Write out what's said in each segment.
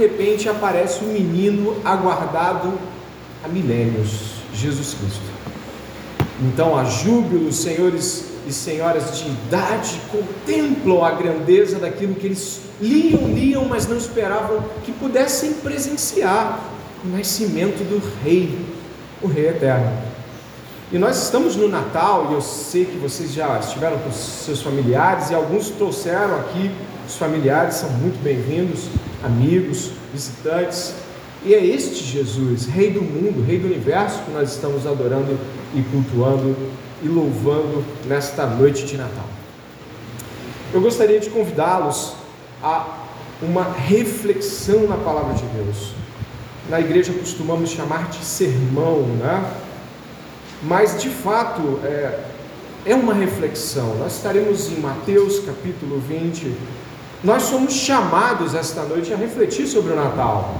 repente aparece um menino aguardado há milênios, Jesus Cristo. Então a júbilo, senhores e senhoras de idade contemplam a grandeza daquilo que eles liam, mas não esperavam que pudessem presenciar o nascimento do Rei, o Rei Eterno. E nós estamos no Natal, e eu sei que vocês já estiveram com seus familiares, e alguns trouxeram aqui os familiares, são muito bem-vindos, amigos, visitantes. E é este Jesus, Rei do mundo, Rei do universo, que nós estamos adorando e cultuando e louvando nesta noite de Natal. Eu gostaria de convidá-los a uma reflexão na Palavra de Deus. Na igreja costumamos chamar de sermão, né? Mas de fato é uma reflexão. Nós estaremos em Mateus capítulo 20. Nós somos chamados esta noite a refletir sobre o Natal.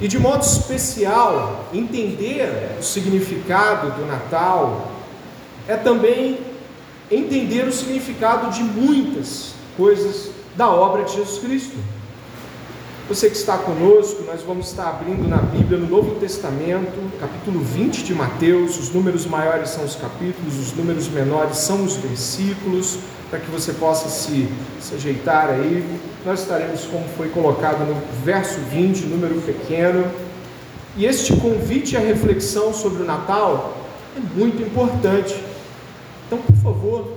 E de modo especial, entender o significado do Natal é também entender o significado de muitas coisas da obra de Jesus Cristo. Você que está conosco, nós vamos estar abrindo na Bíblia, no Novo Testamento, capítulo 20 de Mateus. Os números maiores são os capítulos, os números menores são os versículos, para que você possa se ajeitar aí. Nós estaremos, como foi colocado no verso 20, número pequeno. E este convite à reflexão sobre o Natal é muito importante. Então, por favor,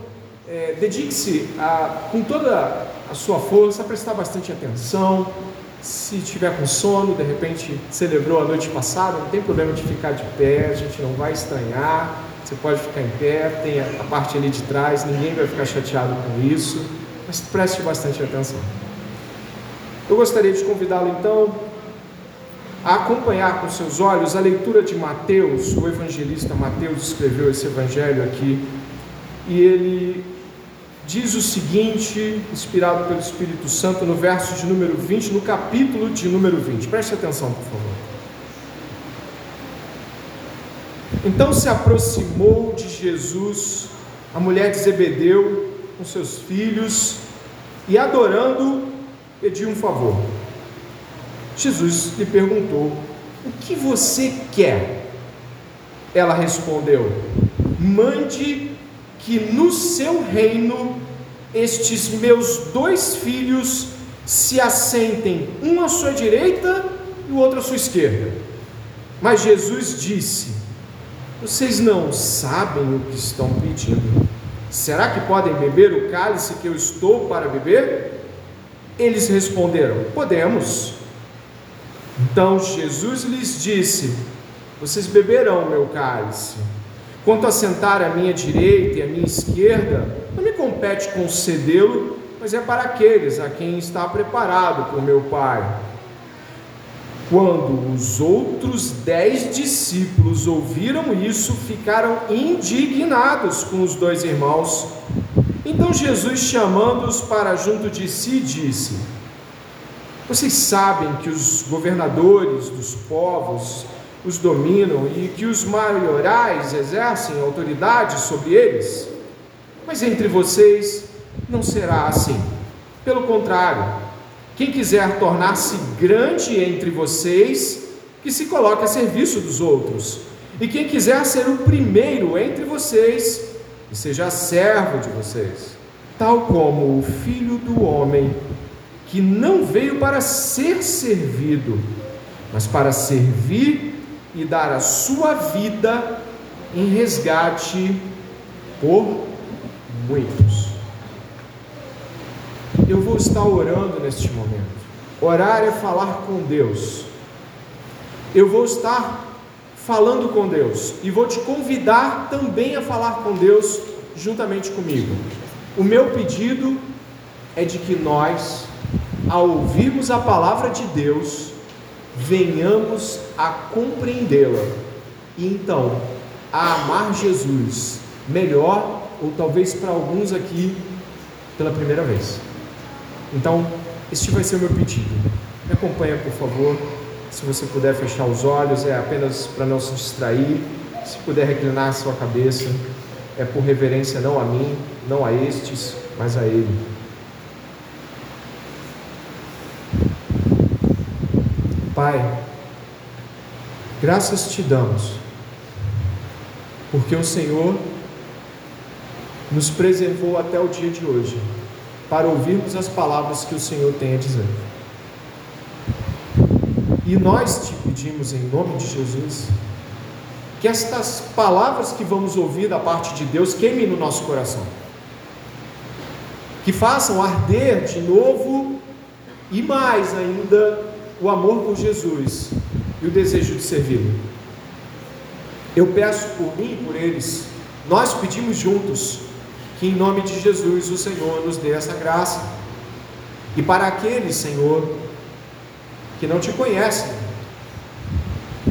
dedique-se com toda a sua força a prestar bastante atenção. Se tiver com sono, de repente celebrou a noite passada, não tem problema de ficar de pé, a gente não vai estranhar, você pode ficar em pé, tem a parte ali de trás, ninguém vai ficar chateado com isso, mas preste bastante atenção. Eu gostaria de convidá-lo então a acompanhar com seus olhos a leitura de Mateus. O evangelista Mateus escreveu esse evangelho aqui, e ele diz o seguinte, inspirado pelo Espírito Santo, no verso de número 20, no capítulo de número 20. Preste atenção, por favor. Então se aproximou de Jesus a mulher de Zebedeu com seus filhos e, adorando, pediu um favor. Jesus lhe perguntou: o que você quer? Ela respondeu: mande que no seu reino estes meus dois filhos se assentem, um à sua direita e o outro à sua esquerda. Mas Jesus disse: vocês não sabem o que estão pedindo. Será que podem beber o cálice que eu estou para beber? Eles responderam: podemos. Então Jesus lhes disse: vocês beberão o meu cálice. Quanto a sentar à minha direita e à minha esquerda, não me compete concedê-lo, mas é para aqueles a quem está preparado por meu Pai. Quando os outros 10 discípulos ouviram isso, ficaram indignados com os dois irmãos. Então Jesus, chamando-os para junto de si, disse: vocês sabem que os governadores dos povos os dominam e que os maiorais exercem autoridade sobre eles, mas entre vocês não será assim. Pelo contrário, quem quiser tornar-se grande entre vocês, que se coloque a serviço dos outros, e quem quiser ser o primeiro entre vocês, que seja servo de vocês, tal como o Filho do Homem, que não veio para ser servido, mas para servir e dar a sua vida em resgate por muitos. Eu vou estar orando neste momento. Orar é falar com Deus. Eu vou estar falando com Deus e vou te convidar também a falar com Deus juntamente comigo. O meu pedido é de que nós, ao ouvirmos a palavra de Deus, venhamos a compreendê-la e então a amar Jesus melhor, ou talvez para alguns aqui pela primeira vez. Então, este vai ser o meu pedido. Me acompanha, por favor. Se você puder fechar os olhos, é apenas para não se distrair. Se puder reclinar a sua cabeça, é por reverência não a mim, não a estes, mas a Ele. Pai, graças te damos, porque o Senhor nos preservou até o dia de hoje, para ouvirmos as palavras que o Senhor tem a dizer. E nós te pedimos, em nome de Jesus, que estas palavras que vamos ouvir da parte de Deus queimem no nosso coração, que façam arder de novo e mais ainda o amor por Jesus e o desejo de servi-lo. Eu peço por mim e por eles, nós pedimos juntos, que em nome de Jesus o Senhor nos dê essa graça. E para aqueles, Senhor, que não te conhecem,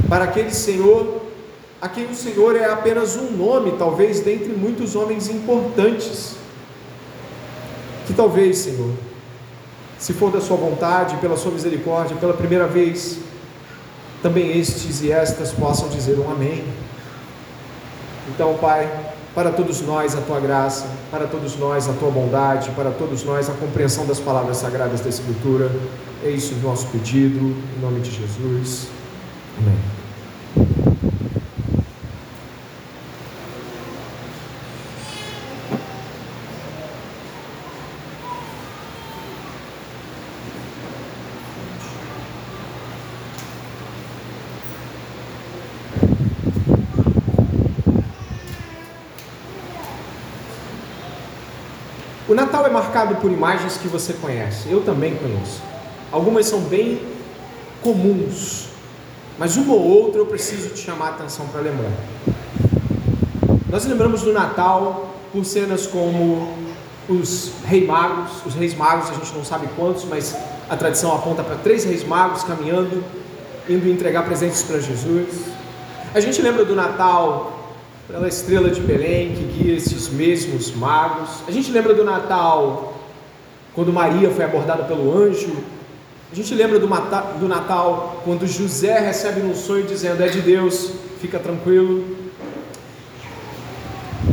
para aqueles, Senhor, a quem o Senhor é apenas um nome, talvez dentre muitos homens importantes, que talvez, Senhor, se for da sua vontade, pela sua misericórdia, pela primeira vez, também estes e estas possam dizer um amém. Então, Pai, para todos nós a tua graça, para todos nós a tua bondade, para todos nós a compreensão das palavras sagradas da Escritura, é isso o nosso pedido, em nome de Jesus, amém. O Natal é marcado por imagens que você conhece, eu também conheço. Algumas são bem comuns, mas uma ou outra eu preciso te chamar a atenção para lembrar. Nós lembramos do Natal por cenas como os reis magos, a gente não sabe quantos, mas a tradição aponta para 3 reis magos caminhando, indo entregar presentes para Jesus. A gente lembra do Natal pela estrela de Belém, que guia esses mesmos magos. A gente lembra do Natal, quando Maria foi abordada pelo anjo. A gente lembra do Natal, quando José recebe um sonho dizendo, é de Deus, fica tranquilo.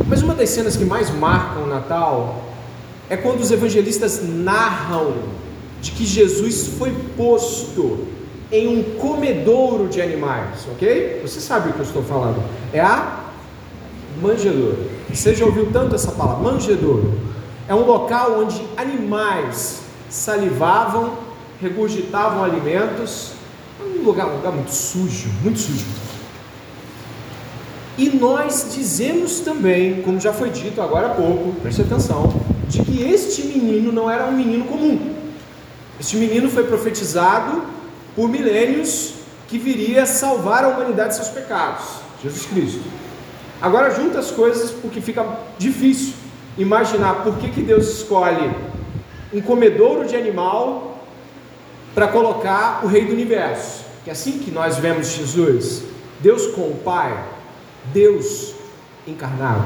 Mas uma das cenas que mais marcam o Natal é quando os evangelistas narram de que Jesus foi posto em um comedouro de animais, ok? Você sabe o que eu estou falando. É a manjedoura. Você já ouviu tanto essa palavra, manjedoura? É um local onde animais salivavam, regurgitavam alimentos, um lugar muito sujo, muito sujo. E nós dizemos também, como já foi dito agora há pouco, preste atenção, de que este menino não era um menino comum. Este menino foi profetizado por milênios que viria salvar a humanidade de seus pecados, Jesus Cristo. Agora junta as coisas, porque fica difícil imaginar por que Deus escolhe um comedouro de animal para colocar o Rei do Universo. Que é assim que nós vemos Jesus, Deus com o Pai, Deus encarnado.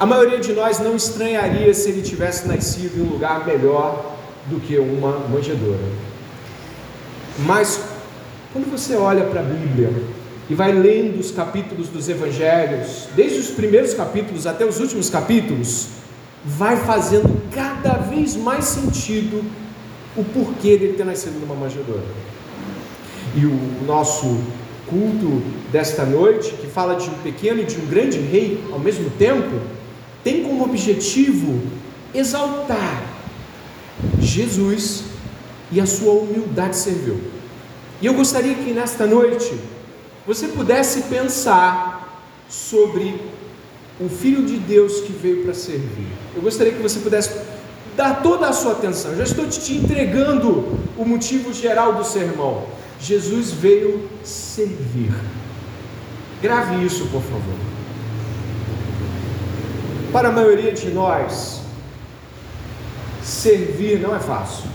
A maioria de nós não estranharia se ele tivesse nascido em um lugar melhor do que uma manjedoura. Mas quando você olha para a Bíblia e vai lendo os capítulos dos evangelhos, desde os primeiros capítulos até os últimos capítulos, vai fazendo cada vez mais sentido o porquê dele ter nascido numa manjedoura. E o nosso culto desta noite, que fala de um pequeno e de um grande rei ao mesmo tempo, tem como objetivo exaltar Jesus e a sua humildade servil. E eu gostaria que nesta noite você pudesse pensar sobre o Filho de Deus que veio para servir. Eu gostaria que você pudesse dar toda a sua atenção. Eu já estou te entregando o motivo geral do sermão. Jesus veio servir. Grave isso, por favor. Para a maioria de nós, servir não é fácil.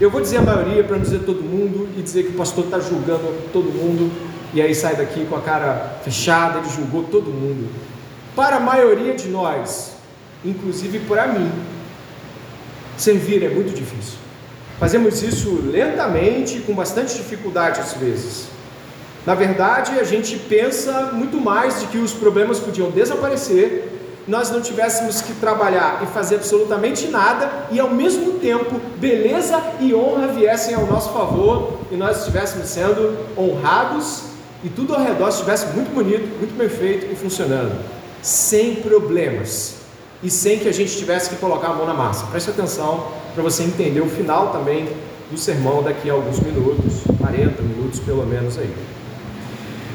Eu vou dizer a maioria para não dizer todo mundo e dizer que o pastor está julgando todo mundo. E aí sai daqui com a cara fechada, ele julgou todo mundo. Para a maioria de nós, inclusive para mim, servir é muito difícil. Fazemos isso lentamente, com bastante dificuldade às vezes. Na verdade, a gente pensa muito mais de que os problemas podiam desaparecer nós não tivéssemos que trabalhar e fazer absolutamente nada, e ao mesmo tempo beleza e honra viessem ao nosso favor, e nós estivéssemos sendo honrados, e tudo ao redor estivesse muito bonito, muito bem feito e funcionando, sem problemas, e sem que a gente tivesse que colocar a mão na massa. Preste atenção para você entender o final também do sermão daqui a alguns minutos, 40 minutos pelo menos aí.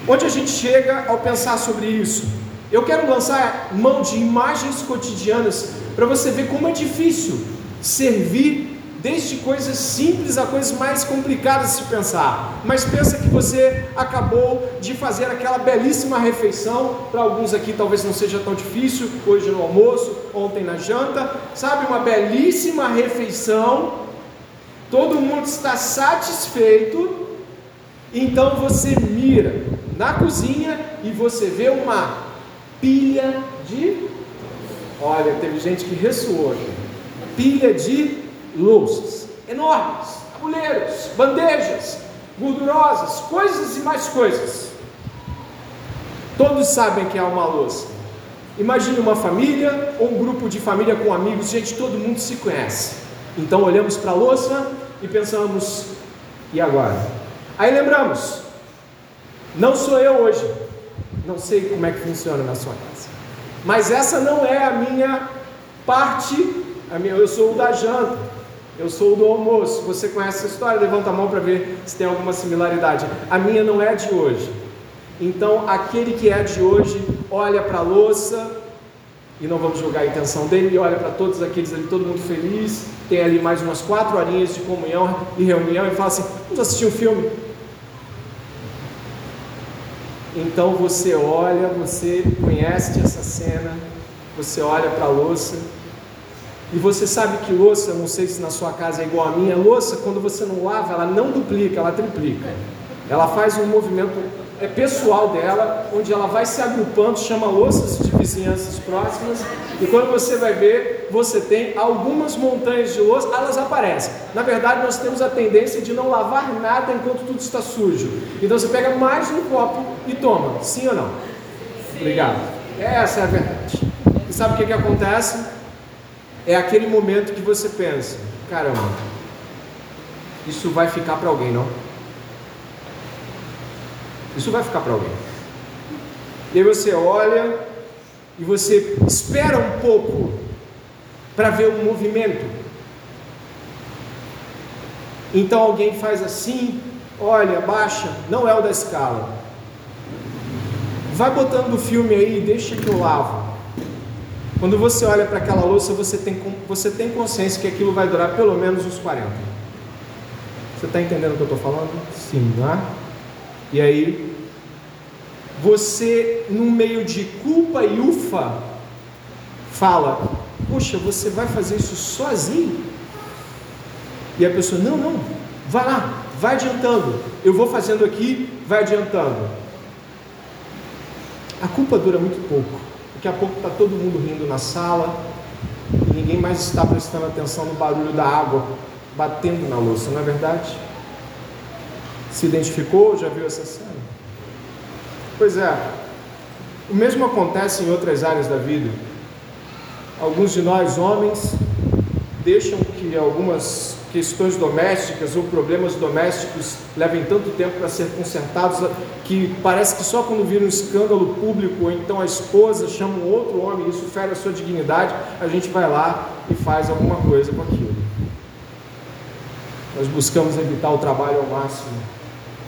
Onde a gente chega ao pensar sobre isso? Eu quero lançar mão de imagens cotidianas para você ver como é difícil servir, desde coisas simples a coisas mais complicadas de se pensar. Mas pensa que você acabou de fazer aquela belíssima refeição, para alguns aqui talvez não seja tão difícil, hoje no almoço, ontem na janta, sabe, uma belíssima refeição, todo mundo está satisfeito, então você mira na cozinha e você vê uma pilha de, olha, teve gente que ressoou aqui, pilha de louças enormes, tabuleiros, bandejas, gordurosas, coisas e mais coisas. Todos sabem que é uma louça. Imagine uma família ou um grupo de família com amigos, gente, todo mundo se conhece. Então olhamos para a louça e pensamos, e agora? Aí lembramos, não sou eu hoje, não sei como é que funciona na sua casa, mas essa não é a minha parte. Eu sou o da janta, eu sou o do almoço, você conhece essa história? Levanta a mão para ver se tem alguma similaridade. A minha não é de hoje. Então aquele que é de hoje olha para a louça, e não vamos julgar a intenção dele, e olha para todos aqueles ali, todo mundo feliz, tem ali mais umas 4 horinhas de comunhão e reunião, e fala assim, vamos assistir um filme? Então você olha, você conhece essa cena, você olha para a louça. E você sabe que louça, não sei se na sua casa é igual à minha, louça, quando você não lava, ela não duplica, ela triplica. Ela faz um movimento pessoal dela, onde ela vai se agrupando, chama louças de vizinhanças próximas, e quando você vai ver, você tem algumas montanhas de louça, elas aparecem. Na verdade, nós temos a tendência de não lavar nada enquanto tudo está sujo. Então você pega mais um copo e toma, sim ou não? Sim. Obrigado. Essa é a verdade. E sabe o que acontece? É aquele momento que você pensa, caramba, isso vai ficar para alguém, não? Isso vai ficar para alguém. E aí você olha e você espera um pouco para ver o movimento. Então alguém faz assim, olha, baixa, não é o da escala. Vai botando o filme aí, deixa que eu lavo. Quando você olha para aquela louça, você tem consciência que aquilo vai durar pelo menos uns 40. Você está entendendo o que eu estou falando? Sim, não é? E aí, você, no meio de culpa e ufa, fala, poxa, você vai fazer isso sozinho? E a pessoa, não, vai lá, vai adiantando. Eu vou fazendo aqui, vai adiantando. A culpa dura muito pouco. Daqui a pouco está todo mundo rindo na sala e ninguém mais está prestando atenção no barulho da água batendo na louça, não é verdade? Se identificou? Já viu essa cena? Pois é, o mesmo acontece em outras áreas da vida. Alguns de nós, homens, deixam que algumas questões domésticas ou problemas domésticos levem tanto tempo para ser consertados que parece que só quando vira um escândalo público, ou então a esposa chama um outro homem, isso fere a sua dignidade, a gente vai lá e faz alguma coisa com aquilo. Nós buscamos evitar o trabalho ao máximo,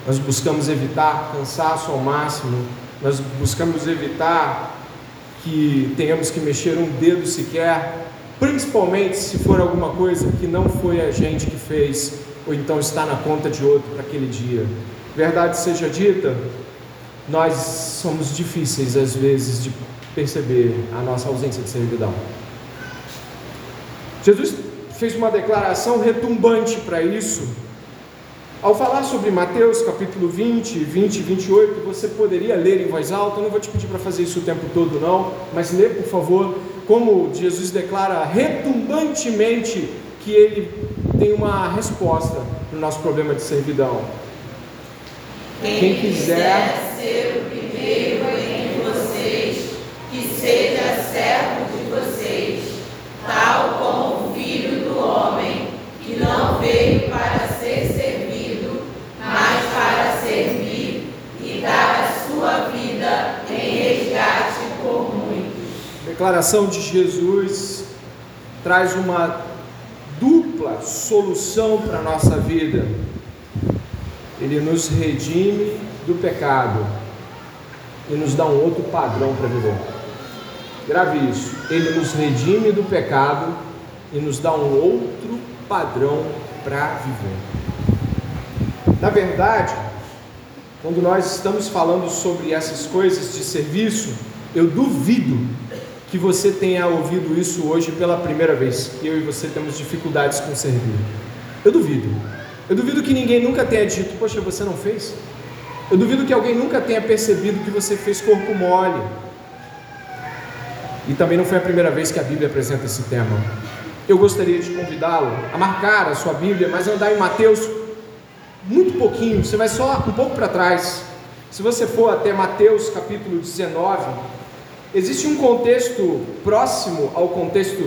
nós buscamos evitar cansaço ao máximo, nós buscamos evitar que tenhamos que mexer um dedo sequer, principalmente se for alguma coisa que não foi a gente que fez, ou então está na conta de outro para aquele dia. Verdade seja dita, nós somos difíceis às vezes de perceber a nossa ausência de servidão. Jesus fez uma declaração retumbante para isso. Ao falar sobre Mateus capítulo 20, 20 e 28, você poderia ler em voz alta, eu não vou te pedir para fazer isso o tempo todo não, mas lê por favor, como Jesus declara retumbantemente que Ele tem uma resposta para o nosso problema de servidão. Quem quiser ser o primeiro entre vocês, que seja servo de vocês, tal como o Filho do Homem, que não veio para ser servido, mas para servir e dar a sua vida em resgate por muitos. A declaração de Jesus traz uma dupla solução para a nossa vida. Ele nos redime do pecado e nos dá um outro padrão para viver. Grave isso. Ele nos redime do pecado e nos dá um outro padrão para viver. Na verdade, quando nós estamos falando sobre essas coisas de serviço, eu duvido que você tenha ouvido isso hoje pela primeira vez. Eu e você temos dificuldades com servir. Eu duvido. Eu duvido que ninguém nunca tenha dito, poxa, você não fez? Eu duvido que alguém nunca tenha percebido que você fez corpo mole. E também não foi a primeira vez que a Bíblia apresenta esse tema. Eu gostaria de convidá-lo a marcar a sua Bíblia, mas andar em Mateus muito pouquinho, você vai só um pouco para trás. Se você for até Mateus capítulo 19, existe um contexto próximo ao contexto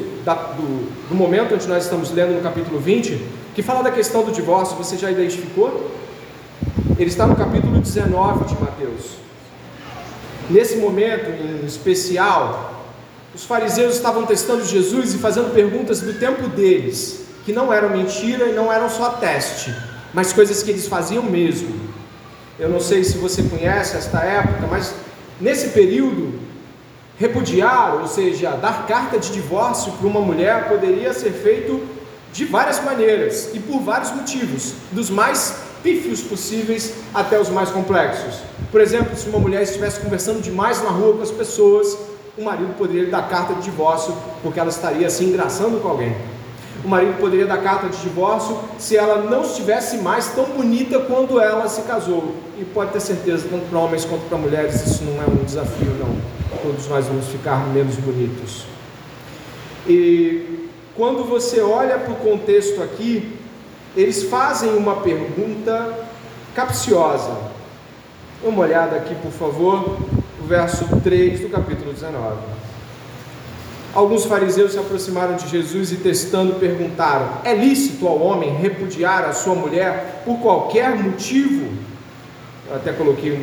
do momento onde nós estamos lendo no capítulo 20, que fala da questão do divórcio. Você já identificou? Ele está no capítulo 19 de Mateus. Nesse momento em especial, os fariseus estavam testando Jesus e fazendo perguntas do tempo deles, que não eram mentira e não eram só teste, mas coisas que eles faziam mesmo. Eu não sei se você conhece esta época, mas nesse período, repudiar, ou seja, dar carta de divórcio para uma mulher poderia ser feito de várias maneiras e por vários motivos, dos mais pífios possíveis até os mais complexos. Por exemplo, se uma mulher estivesse conversando demais na rua com as pessoas, o marido poderia dar carta de divórcio porque ela estaria se engraçando com alguém. O marido poderia dar carta de divórcio se ela não estivesse mais tão bonita quando ela se casou. E pode ter certeza, tanto para homens quanto para mulheres, isso não é um desafio, não. Todos nós vamos ficar menos bonitos. E quando você olha para o contexto aqui, eles fazem uma pergunta capciosa. Uma olhada aqui, por favor, o verso 3 do capítulo 19. Alguns fariseus se aproximaram de Jesus e, testando, perguntaram: é lícito ao homem repudiar a sua mulher por qualquer motivo? Eu até coloquei um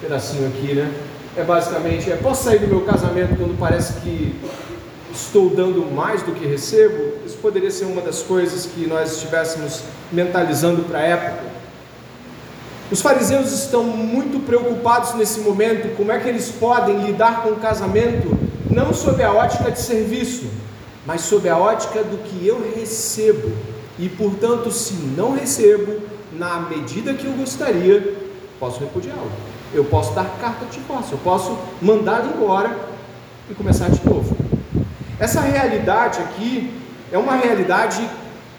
pedacinho aqui, né? É basicamente, posso sair do meu casamento quando parece que estou dando mais do que recebo? Isso poderia ser uma das coisas que nós estivéssemos mentalizando para a época. Os fariseus estão muito preocupados nesse momento, como é que eles podem lidar com o casamento, não sob a ótica de serviço, mas sob a ótica do que eu recebo, e portanto, se não recebo na medida que eu gostaria, posso repudiá-lo, eu posso dar carta de divórcio, eu posso mandar embora e começar de novo. Essa realidade aqui é uma realidade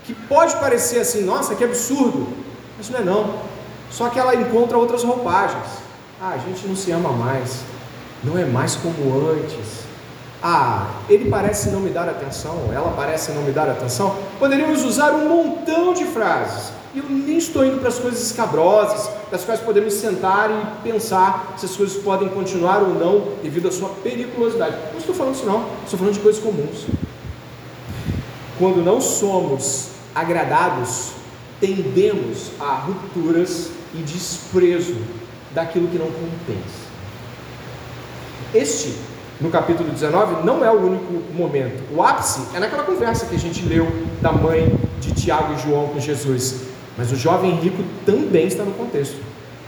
que pode parecer assim, nossa, que absurdo, mas não é não, só que ela encontra outras roupagens. A gente não se ama mais, não é mais como antes, ele parece não me dar atenção, ela parece não me dar atenção. Poderíamos usar um montão de frases, e eu nem estou indo para as coisas escabrosas, das quais podemos sentar e pensar se as coisas podem continuar ou não, devido à sua periculosidade. Não estou falando isso não, estou falando de coisas comuns. Quando não somos agradados, tendemos a rupturas e desprezo daquilo que não compensa. Este, no capítulo 19, não é o único momento. O ápice é naquela conversa que a gente leu da mãe de Tiago e João com Jesus. Mas o jovem rico também está no contexto.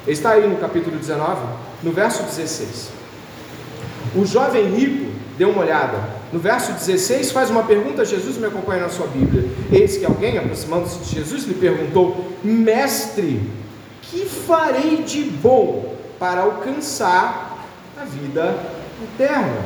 Ele está aí no capítulo 19, no verso 16. O jovem rico, dê uma olhada, no verso 16 faz uma pergunta a Jesus, me acompanha na sua Bíblia. Eis que alguém, aproximando-se de Jesus, lhe perguntou: mestre, que farei de bom para alcançar a vida eterna?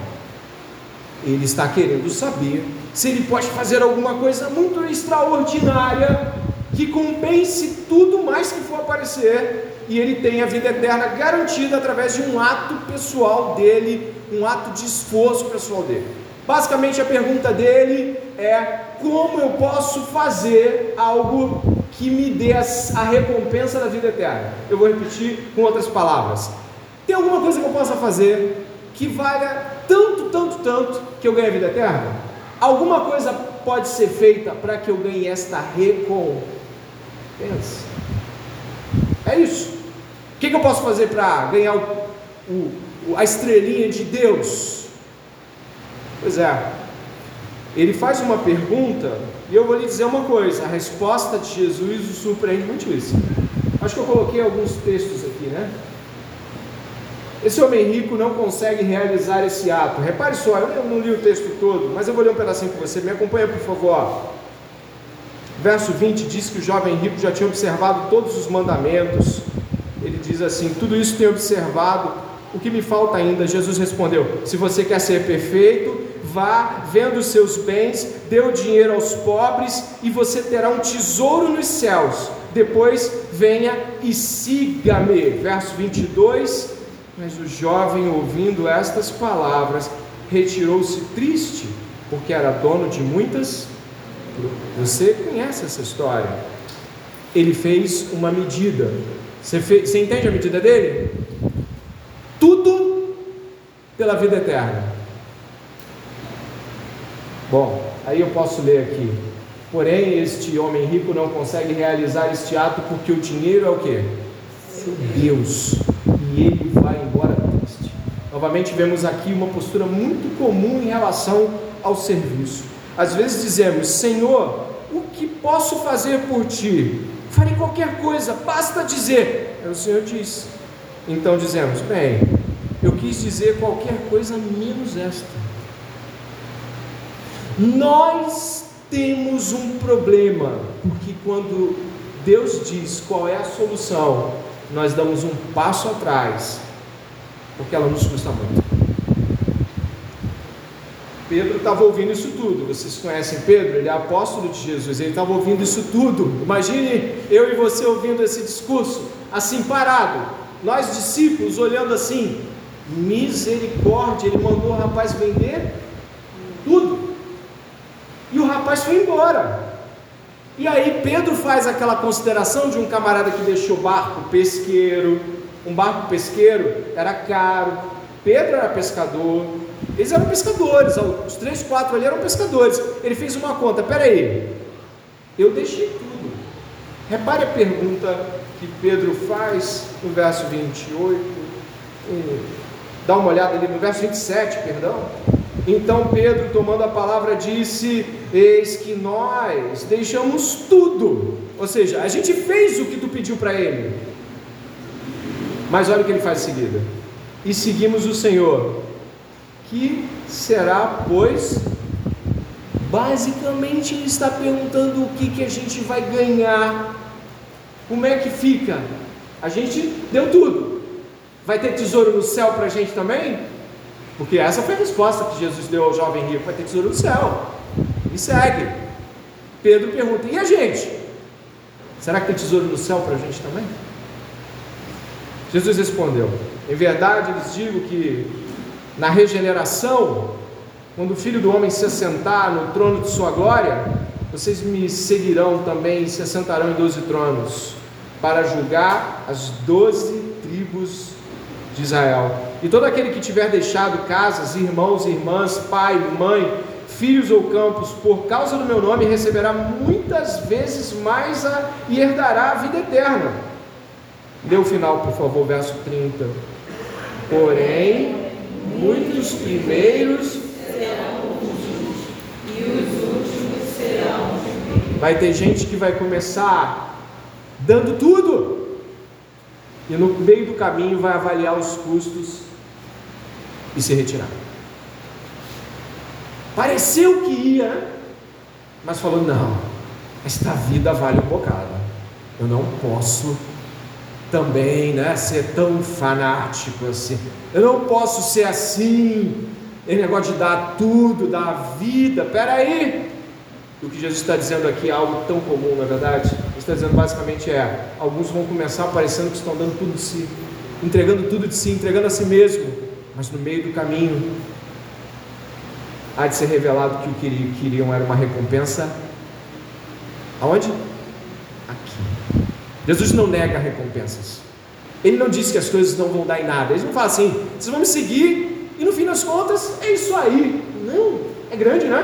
Ele está querendo saber se ele pode fazer alguma coisa muito extraordinária que compense tudo mais que for aparecer e ele tenha a vida eterna garantida através de um ato pessoal dele, um ato de esforço pessoal dele. Basicamente a pergunta dele é: como eu posso fazer algo que me dê a recompensa da vida eterna? Eu vou repetir com outras palavras: tem alguma coisa que eu possa fazer que valha tanto tanto, que eu ganhe a vida eterna? Alguma coisa pode ser feita para que eu ganhe esta recompensa? É isso. O que eu posso fazer para ganhar a estrelinha de Deus? Pois é, ele faz uma pergunta, e eu vou lhe dizer uma coisa: a resposta de Jesus o surpreende muitíssimo. Acho que eu coloquei alguns textos aqui, né? Esse homem rico não consegue realizar esse ato. Repare só, eu não li o texto todo, mas eu vou ler um pedacinho com você, me acompanha por favor. Verso 20 diz que o jovem rico já tinha observado todos os mandamentos. Ele diz assim: tudo isso tenho observado, o que me falta ainda? Jesus respondeu: se você quer ser perfeito, vá, venda os seus bens, dê o dinheiro aos pobres e você terá um tesouro nos céus, depois venha e siga-me. Verso 22, mas o jovem, ouvindo estas palavras, retirou-se triste, porque era dono de muitas. Você conhece essa história? Ele fez uma medida. Você entende a medida dele? Tudo pela vida eterna. Bom, aí eu posso ler aqui: porém este homem rico não consegue realizar este ato, porque o dinheiro é o quê? Seu Deus, e ele vai embora triste. Novamente vemos aqui uma postura muito comum em relação ao serviço. Às vezes dizemos: Senhor, o que posso fazer por ti? Farei qualquer coisa, basta dizer. Aí o Senhor diz. Então dizemos: bem, eu quis dizer qualquer coisa menos esta. Nós temos um problema, porque quando Deus diz qual é a solução, nós damos um passo atrás, porque ela nos custa muito. Pedro estava ouvindo isso tudo. Vocês conhecem Pedro? Ele é apóstolo de Jesus. Ele estava ouvindo isso tudo. Imagine eu e você ouvindo esse discurso, assim parado, nós discípulos olhando assim: misericórdia, ele mandou o rapaz vender tudo. E o rapaz foi embora. E aí Pedro faz aquela consideração de um camarada que deixou barco pesqueiro. Um barco pesqueiro era caro. Pedro era pescador. Eles eram pescadores. Os 3, 4 ali eram pescadores. Ele fez uma conta: peraí, eu deixei tudo. Repare a pergunta que Pedro faz no verso 28. Dá uma olhada ali no verso 27, perdão. Então Pedro, tomando a palavra, disse: eis que nós deixamos tudo. Ou seja, a gente fez o que tu pediu para ele. Mas olha o que ele faz em seguida: e seguimos o Senhor. Que será, pois? Basicamente ele está perguntando o que a gente vai ganhar. Como é que fica? A gente deu tudo. Vai ter tesouro no céu para a gente também? Porque essa foi a resposta que Jesus deu ao jovem rico: vai ter tesouro no céu, e segue. Pedro pergunta: e a gente? Será que tem tesouro no céu para a gente também? Jesus respondeu: em verdade lhes digo que na regeneração, quando o Filho do Homem se assentar no trono de sua glória, vocês me seguirão também e se assentarão em 12 tronos, para julgar as 12 tribos de Israel. E todo aquele que tiver deixado casas, irmãos, irmãs, pai, mãe, filhos ou campos, por causa do meu nome, receberá muitas vezes mais e herdará a vida eterna. Dê o final, por favor, verso 30. Porém, muitos primeiros serão últimos, e os últimos serão os primeiros. Vai ter gente que vai começar dando tudo, e no meio do caminho vai avaliar os custos e se retirar. Pareceu que ia, mas falou: não, esta vida vale um bocado, eu não posso também, né, ser tão fanático assim, eu não posso ser assim, esse negócio de dar tudo, dar a vida. Peraí, o que Jesus está dizendo aqui é algo tão comum, na verdade. Ele está dizendo basicamente alguns vão começar parecendo que estão dando tudo de si, entregando tudo de si, entregando a si mesmo, mas no meio do caminho há de ser revelado que o que queriam era uma recompensa. Aonde? Aqui. Jesus não nega recompensas. Ele não diz que as coisas não vão dar em nada. Ele não fala assim: vocês vão me seguir e no fim das contas, é isso aí. Não, é grande, né?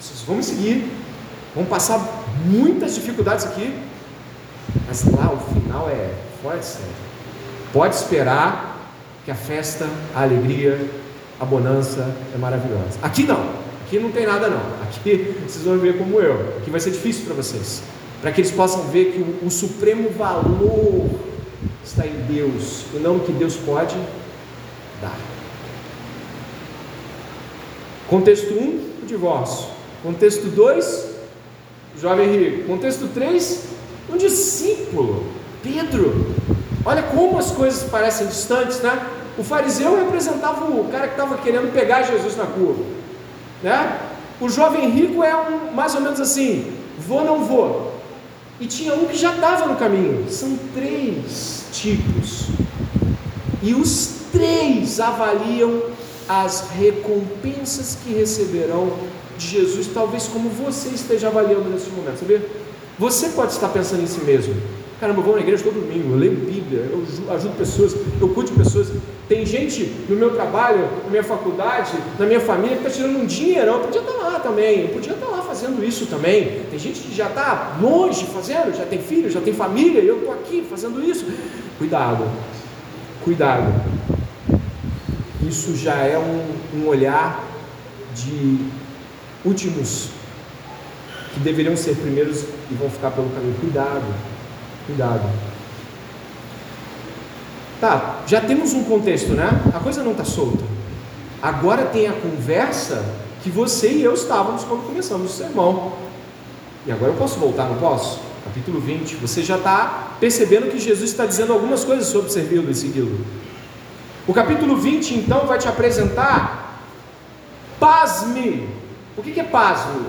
Vocês vão me seguir, vão passar muitas dificuldades aqui, mas lá o final é forte, sério. Pode esperar que a festa, a alegria, a bonança é maravilhosa. Aqui não, aqui não tem nada não, aqui vocês vão ver como eu, aqui vai ser difícil para vocês, para que eles possam ver que o supremo valor está em Deus, e não no que Deus pode dar. Contexto 1, o divórcio. Contexto 2, o jovem rico. Contexto 3, um discípulo, Pedro. Olha como as coisas parecem distantes, né? O fariseu representava o cara que estava querendo pegar Jesus na curva, né? O jovem rico é um, mais ou menos assim, vou, não vou. E tinha um que já estava no caminho. São três tipos, e os três avaliam as recompensas que receberão de Jesus, talvez como você esteja avaliando nesse momento, sabia? Você pode estar pensando em si mesmo: caramba, eu vou na igreja todo domingo, eu leio Bíblia, eu ajudo pessoas, eu cuido de pessoas. Tem gente no meu trabalho, na minha faculdade, na minha família, que está tirando um dinheirão. Eu podia estar lá também, eu podia estar lá fazendo isso também. Tem gente que já está longe fazendo, já tem filho, já tem família, e eu estou aqui fazendo isso. Cuidado, cuidado. Isso já é um olhar de últimos, que deveriam ser primeiros e vão ficar pelo caminho. Cuidado. Cuidado. Tá, já temos um contexto, né? A coisa não está solta. Agora tem a conversa que você e eu estávamos quando começamos o sermão. E agora eu posso voltar, não posso? Capítulo 20. Você já está percebendo que Jesus está dizendo algumas coisas sobre servi-lo e segui-lo. O capítulo 20, então, vai te apresentar, pasme. O que é pasme?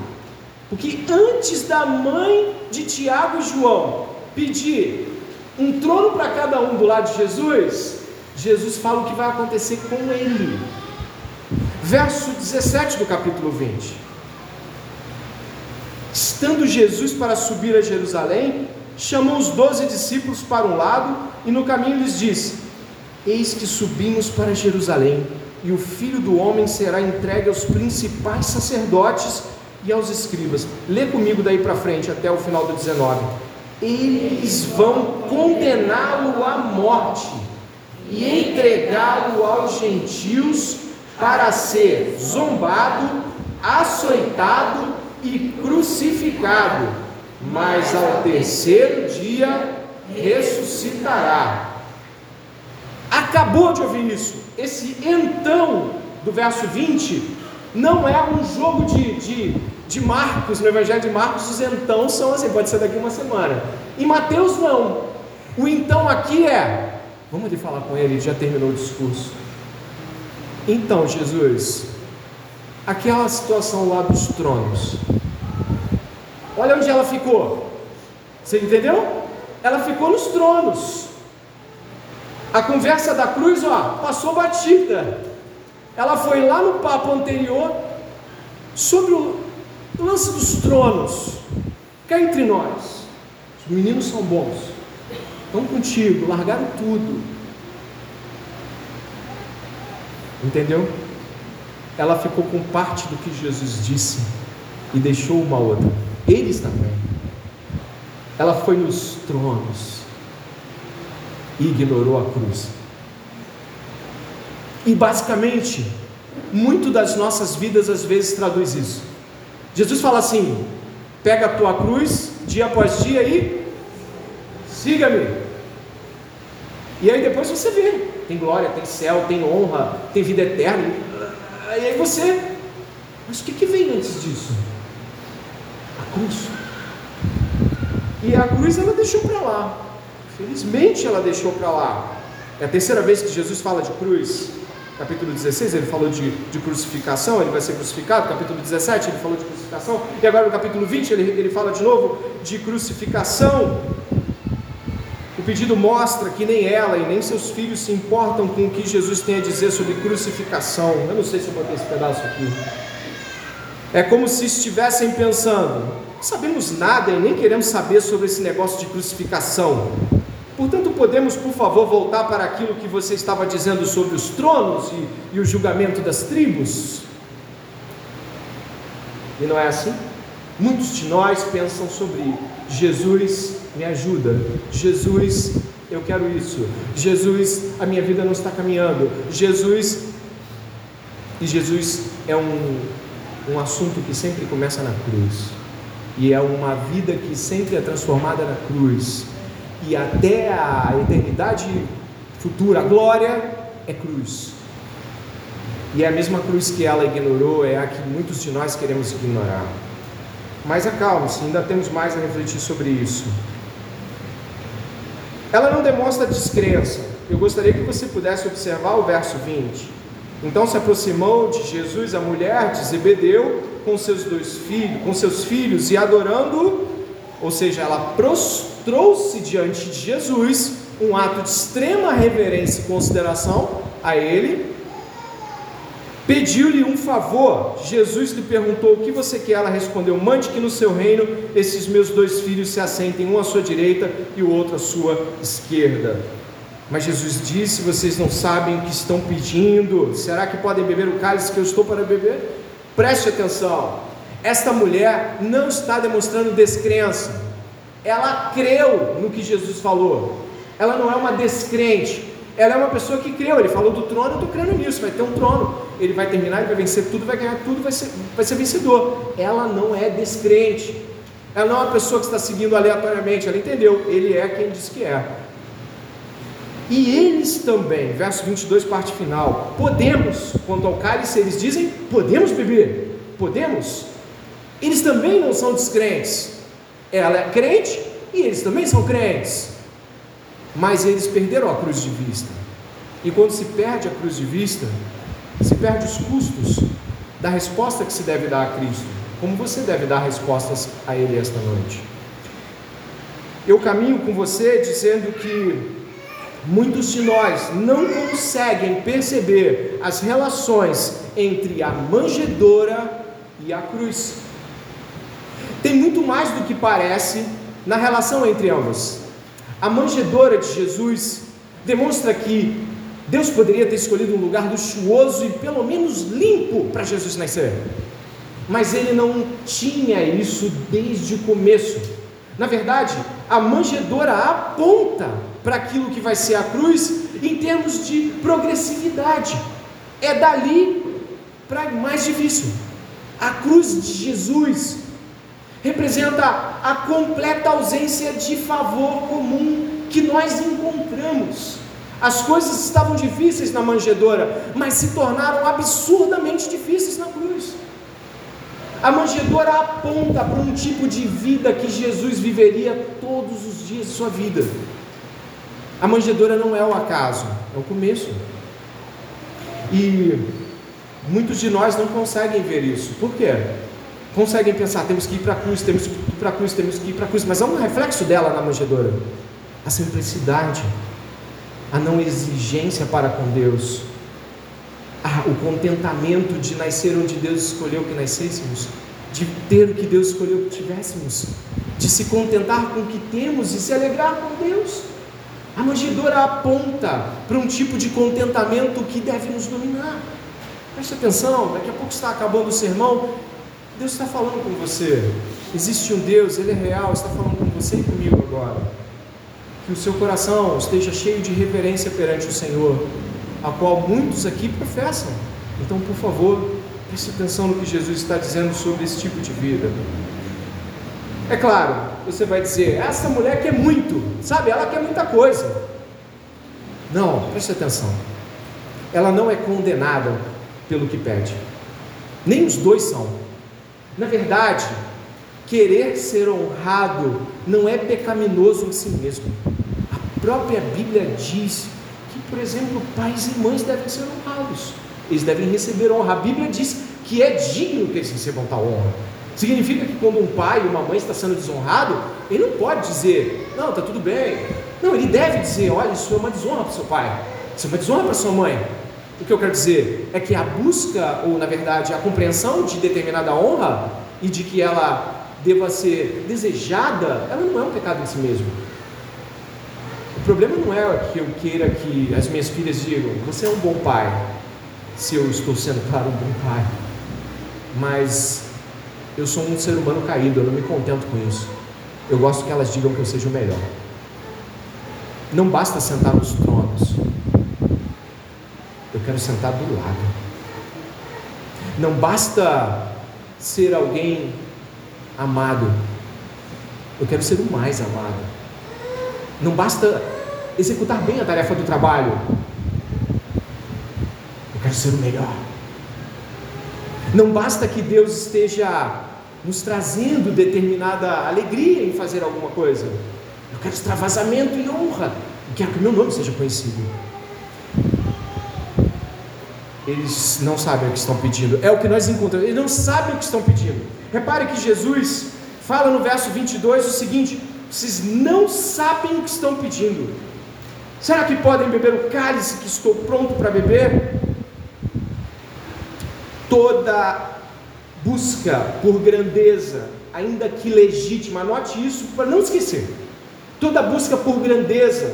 Porque antes da mãe de Tiago e João pedir um trono para cada um do lado de Jesus, Jesus fala o que vai acontecer com ele. Verso 17 do capítulo 20. Estando Jesus para subir a Jerusalém, chamou os 12 discípulos para um lado, e no caminho lhes disse: eis que subimos para Jerusalém, e o Filho do Homem será entregue aos principais sacerdotes e aos escribas. Lê comigo daí para frente, até o final do 19. Eles vão condená-lo à morte e entregá-lo aos gentios para ser zombado, açoitado e crucificado, mas ao terceiro dia ressuscitará. Acabou de ouvir isso. Esse então do verso 20 não é um jogo de Marcos. No Evangelho de Marcos, os então são assim, pode ser daqui uma semana. Em Mateus não, o então aqui é, vamos ali falar com ele, já terminou o discurso. Então Jesus, aquela situação lá dos tronos, olha onde ela ficou, você entendeu? Ela ficou nos tronos. A conversa da cruz, ó, passou batida, ela foi lá no papo anterior, sobre o lance dos tronos. Cá entre nós, os meninos são bons, estão contigo, largaram tudo, entendeu? Ela ficou com parte do que Jesus disse e deixou uma outra. Eles também. Ela foi nos tronos e ignorou a cruz. E basicamente, muito das nossas vidas às vezes traduz isso. Jesus fala assim: pega a tua cruz, dia após dia, e siga-me. E aí depois você vê, tem glória, tem céu, tem honra, tem vida eterna. E aí você, mas o que vem antes disso? A cruz. E a cruz ela deixou para lá. Felizmente ela deixou para lá. É a terceira vez que Jesus fala de cruz. Capítulo 16 ele falou de crucificação, ele vai ser crucificado. Capítulo 17 ele falou de crucificação, e agora no capítulo 20 ele fala de novo de crucificação. O pedido mostra que nem ela e nem seus filhos se importam com o que Jesus tem a dizer sobre crucificação. Eu não sei se eu botei esse pedaço aqui. É como se estivessem pensando: não sabemos nada e nem queremos saber sobre esse negócio de crucificação. Portanto, podemos, por favor, voltar para aquilo que você estava dizendo sobre os tronos e o julgamento das tribos? E não é assim? Muitos de nós pensam sobre Jesus me ajuda, Jesus eu quero isso, Jesus a minha vida não está caminhando, Jesus, e Jesus é um assunto que sempre começa na cruz, e é uma vida que sempre é transformada na cruz, e até a eternidade futura, a glória é cruz, e é a mesma cruz que ela ignorou, é a que muitos de nós queremos ignorar. Mas acalme-se, ainda temos mais a refletir sobre isso. Ela não demonstra descrença. Eu gostaria que você pudesse observar o verso 20. Então se aproximou de Jesus a mulher de Zebedeu com seus dois filhos, e adorando, ou seja, ela prostrou-se diante de Jesus, um ato de extrema reverência e consideração a ele. Pediu-lhe um favor. Jesus lhe perguntou: o que você quer? Ela respondeu: mande que no seu reino esses meus dois filhos se assentem, um à sua direita e o outro à sua esquerda. Mas Jesus disse: vocês não sabem o que estão pedindo. Será que podem beber o cálice que eu estou para beber? Preste atenção, esta mulher não está demonstrando descrença, ela creu no que Jesus falou, ela não é uma descrente. Ela é uma pessoa que creu. Ele falou do trono, eu estou crendo nisso, vai ter um trono, ele vai terminar, ele vai vencer tudo, vai ganhar tudo, vai ser vencedor. Ela não é descrente, ela não é uma pessoa que está seguindo aleatoriamente, ela entendeu, ele é quem diz que é. E eles também, verso 22, parte final, podemos, quanto ao cálice, eles dizem, podemos beber, podemos. Eles também não são descrentes, ela é crente e eles também são crentes, mas eles perderam a cruz de vista. E quando se perde a cruz de vista, se perde os custos da resposta que se deve dar a Cristo, como você deve dar respostas a Ele esta noite. Eu caminho com você dizendo que muitos de nós não conseguem perceber as relações entre a manjedoura e a cruz. Tem muito mais do que parece na relação entre ambos. A manjedoura de Jesus demonstra que Deus poderia ter escolhido um lugar luxuoso e pelo menos limpo para Jesus nascer, mas ele não tinha isso desde o começo. Na verdade, a manjedoura aponta para aquilo que vai ser a cruz em termos de progressividade. É dali para mais difícil. A cruz de Jesus representa a completa ausência de favor comum que nós encontramos. As coisas estavam difíceis na manjedoura, mas se tornaram absurdamente difíceis na cruz. A manjedoura aponta para um tipo de vida que Jesus viveria todos os dias de sua vida. A manjedoura não é o acaso, é o começo. E muitos de nós não conseguem ver isso. Por quê? Conseguem pensar, temos que ir para a cruz, temos que ir para a cruz, temos que ir para a cruz, mas há um reflexo dela na manjedoura: a simplicidade, a não exigência para com Deus, o contentamento de nascer onde Deus escolheu que nascêssemos, de ter o que Deus escolheu que tivéssemos, de se contentar com o que temos e se alegrar com Deus. A manjedoura aponta para um tipo de contentamento que deve nos dominar. Preste atenção, daqui a pouco está acabando o sermão, Deus está falando com você. Existe um Deus, Ele é real, está falando com você e comigo agora. Que o seu coração esteja cheio de reverência perante o Senhor, a qual muitos aqui professam. Então, por favor, preste atenção no que Jesus está dizendo sobre esse tipo de vida. É claro, você vai dizer, essa mulher quer muito, sabe, ela quer muita coisa. Não, preste atenção, ela não é condenada pelo que pede, nem os dois são. Na verdade, querer ser honrado não é pecaminoso em si mesmo. A própria Bíblia diz que, por exemplo, pais e mães devem ser honrados, eles devem receber honra. A Bíblia diz que é digno que eles recebam tal honra. Significa que quando um pai ou uma mãe está sendo desonrado, ele não pode dizer, não, está tudo bem. Não, ele deve dizer, olha, isso é uma desonra para seu pai, isso é uma desonra para sua mãe. O que eu quero dizer é que a busca, ou na verdade a compreensão de determinada honra e de que ela deva ser desejada, ela não é um pecado em si mesmo. O problema não é que eu queira que as minhas filhas digam, você é um bom pai, se eu estou sendo, claro, um bom pai, mas eu sou um ser humano caído, eu não me contento com isso, eu gosto que elas digam que eu seja o melhor. Não basta sentar nos tronos, eu quero sentar do lado. Não basta ser alguém amado, eu quero ser o mais amado. Não basta executar bem a tarefa do trabalho, eu quero ser o melhor. Não basta que Deus esteja nos trazendo determinada alegria em fazer alguma coisa, eu quero extravasamento e honra, eu quero que o meu nome seja conhecido. Eles não sabem o que estão pedindo, é o que nós encontramos, eles não sabem o que estão pedindo. Repare que Jesus fala no verso 22 o seguinte: vocês não sabem o que estão pedindo, será que podem beber o cálice que estou pronto para beber? Toda busca por grandeza, ainda que legítima, anote isso para não esquecer, toda busca por grandeza,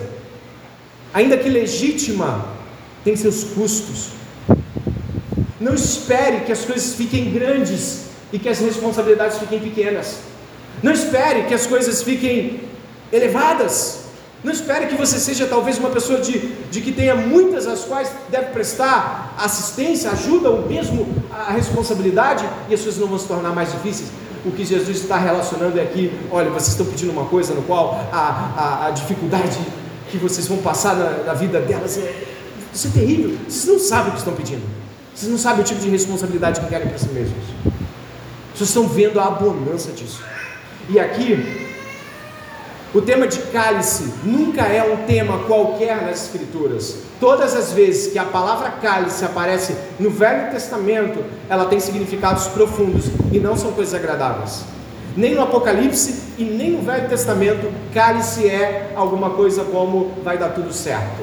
ainda que legítima, tem seus custos. Não espere que as coisas fiquem grandes e que as responsabilidades fiquem pequenas. Não espere que as coisas fiquem elevadas. Não espere que você seja talvez uma pessoa de que tenha muitas as quais deve prestar assistência, ajuda ou mesmo a responsabilidade, e as coisas não vão se tornar mais difíceis. O que Jesus está relacionando é aqui, olha, vocês estão pedindo uma coisa no qual a dificuldade que vocês vão passar na vida delas isso é terrível, vocês não sabem o que estão pedindo, vocês não sabem o tipo de responsabilidade que querem para si mesmos, vocês estão vendo a abundância disso. E aqui, o tema de cálice nunca é um tema qualquer nas Escrituras. Todas as vezes que a palavra cálice aparece no Velho Testamento, ela tem significados profundos e não são coisas agradáveis. Nem no Apocalipse e nem no Velho Testamento, cálice é alguma coisa como vai dar tudo certo.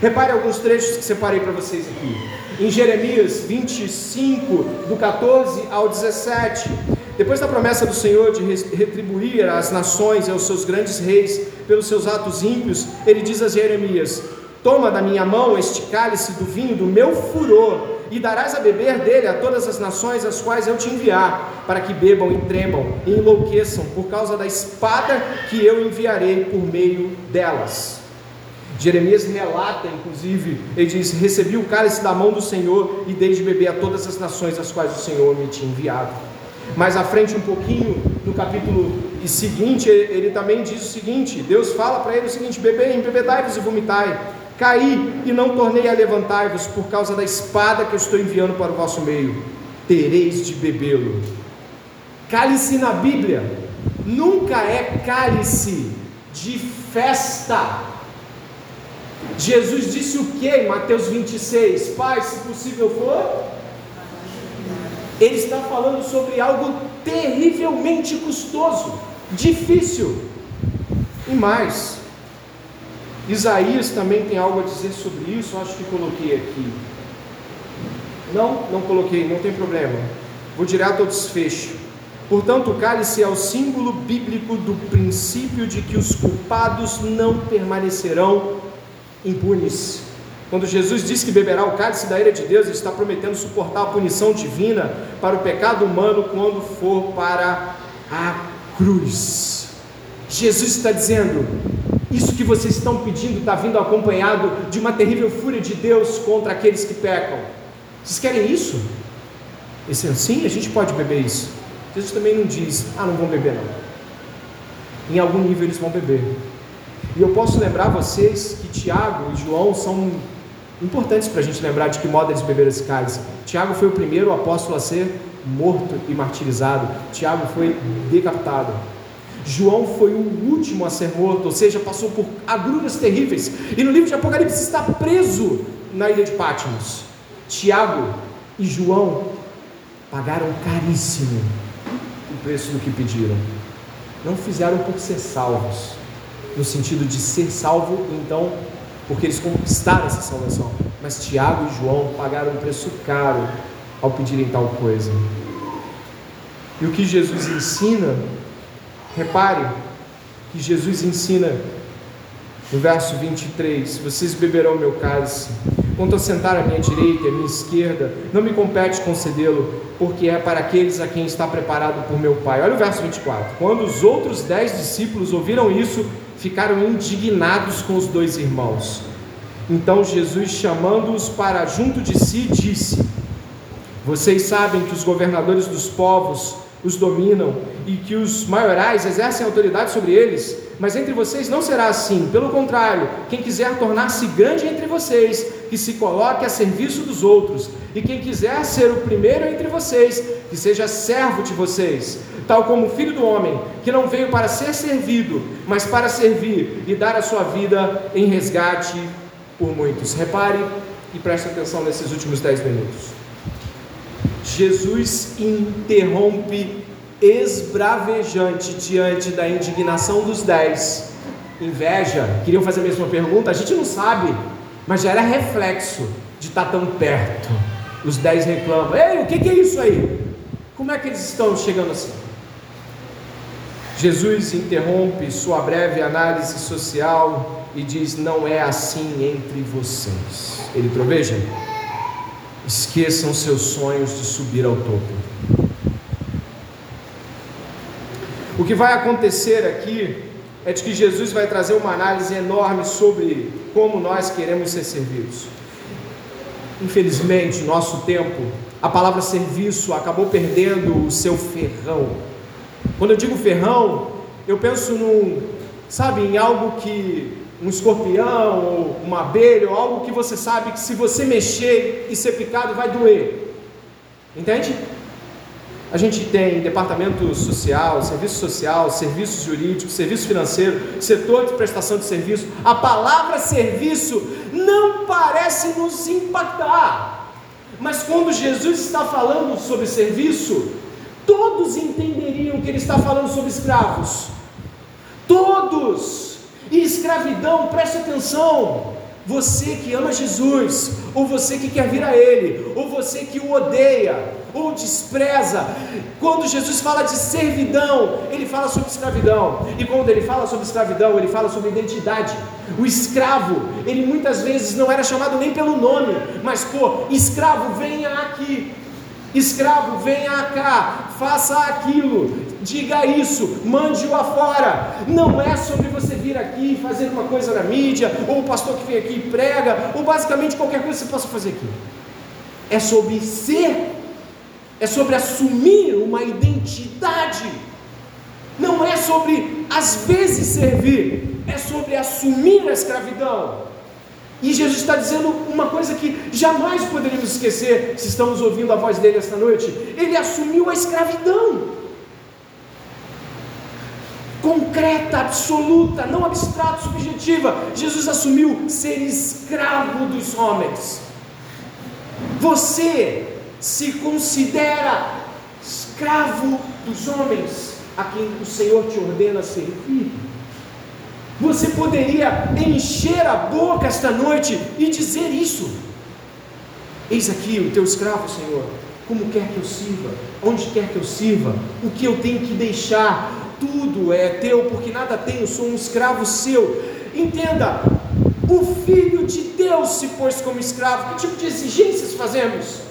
Repare alguns trechos que separei para vocês aqui. Em Jeremias 25, do 14 ao 17... Depois da promessa do Senhor de retribuir às nações e aos seus grandes reis pelos seus atos ímpios, ele diz a Jeremias: toma da minha mão este cálice do vinho do meu furor, e darás a beber dele a todas as nações as quais eu te enviar, para que bebam e tremam e enlouqueçam por causa da espada que eu enviarei por meio delas. Jeremias relata, inclusive, ele diz: recebi o cálice da mão do Senhor e dei de beber a todas as nações as quais o Senhor me tinha enviado. Mais à frente um pouquinho, no capítulo seguinte, ele também diz o seguinte, Deus fala para ele o seguinte: bebei, embebedai-vos e vomitai, caí e não tornei a levantai-vos, por causa da espada que eu estou enviando para o vosso meio, tereis de bebê-lo. Cálice na Bíblia nunca é cálice de festa. Jesus disse o que em Mateus 26? Pai, se possível for... Ele está falando sobre algo terrivelmente custoso, difícil. E mais, Isaías também tem algo a dizer sobre isso, acho que coloquei aqui. Não coloquei, não tem problema. Vou direto ao desfecho. Portanto, o cálice é o símbolo bíblico do princípio de que os culpados não permanecerão impunes. Quando Jesus diz que beberá o cálice da ira de Deus, ele está prometendo suportar a punição divina para o pecado humano quando for para a cruz. Jesus está dizendo: isso que vocês estão pedindo está vindo acompanhado de uma terrível fúria de Deus contra aqueles que pecam. Vocês querem isso? E sim, a gente pode beber isso. Jesus também não diz: ah, não vão beber não. Em algum nível eles vão beber. E eu posso lembrar vocês que Tiago e João são importantes para a gente lembrar de que modo eles beberam esse cálice. Tiago foi o primeiro apóstolo a ser morto e martirizado. Tiago foi decapitado. João foi o último a ser morto, ou seja, passou por agruras terríveis. E no livro de Apocalipse está preso na ilha de Pátimos. Tiago e João pagaram caríssimo o preço do que pediram. Não fizeram por ser salvos, no sentido de ser salvo, então, porque eles conquistaram essa salvação, mas Tiago e João pagaram um preço caro ao pedirem tal coisa. E o que Jesus ensina, repare, que Jesus ensina No verso 23, vocês beberão meu cálice, quanto a sentar à minha direita e à minha esquerda, não me compete concedê-lo, porque é para aqueles a quem está preparado por meu Pai. Olha o verso 24, quando os outros 10 discípulos ouviram isso, ficaram indignados com os dois irmãos. Então Jesus, chamando-os para junto de si, disse: vocês sabem que os governadores dos povos os dominam e que os maiorais exercem autoridade sobre eles, mas entre vocês não será assim. Pelo contrário, quem quiser tornar-se grande entre vocês, que se coloque a serviço dos outros, e quem quiser ser o primeiro entre vocês, que seja servo de vocês, tal como o Filho do Homem, que não veio para ser servido, mas para servir e dar a sua vida em resgate por muitos. Repare e preste atenção nesses últimos 10 minutos. Jesus interrompe esbravejante diante da indignação dos 10. Inveja, queriam fazer a mesma pergunta, a gente não sabe, mas já era reflexo de estar tão perto. Os 10 reclamam: ei, o que é isso aí? Como é que eles estão chegando assim? Jesus interrompe sua breve análise social e diz: não é assim entre vocês. Ele troveja: esqueçam seus sonhos de subir ao topo. O que vai acontecer aqui é de que Jesus vai trazer uma análise enorme sobre como nós queremos ser servidos. Infelizmente, no nosso tempo, a palavra serviço acabou perdendo o seu ferrão. Quando eu digo ferrão, eu penso em algo que um escorpião, ou uma abelha, ou algo que você sabe que se você mexer e ser picado vai doer. Entende? A gente tem departamento social, serviço jurídico, serviço financeiro, setor de prestação de serviço. A palavra serviço não parece nos impactar, mas quando Jesus está falando sobre serviço, todos entenderiam que ele está falando sobre escravos, todos. E escravidão, preste atenção, você que ama Jesus, ou você que quer vir a ele, ou você que o odeia, ou despreza, quando Jesus fala de servidão, ele fala sobre escravidão, e quando ele fala sobre escravidão, ele fala sobre identidade. O escravo, ele muitas vezes não era chamado nem pelo nome, mas escravo, venha aqui, escravo, venha cá, faça aquilo, diga isso, mande-o afora. Não é sobre você vir aqui e fazer uma coisa na mídia, ou o pastor que vem aqui e prega, ou basicamente qualquer coisa que você possa fazer aqui. É sobre ser, é sobre assumir uma identidade. Não é sobre às vezes servir, é sobre assumir a escravidão. E Jesus está dizendo uma coisa que jamais poderíamos esquecer se estamos ouvindo a voz dele esta noite: ele assumiu a escravidão concreta, absoluta, não abstrata, subjetiva. Jesus assumiu ser escravo dos homens. Você se considera escravo dos homens a quem o Senhor te ordena servir? Você poderia encher a boca esta noite e dizer isso: eis aqui o teu escravo, Senhor, como quer que eu sirva, onde quer que eu sirva, o que eu tenho que deixar, tudo é teu, porque nada tenho, sou um escravo seu. Entenda, o Filho de Deus se pôs como escravo. Que tipo de exigências fazemos?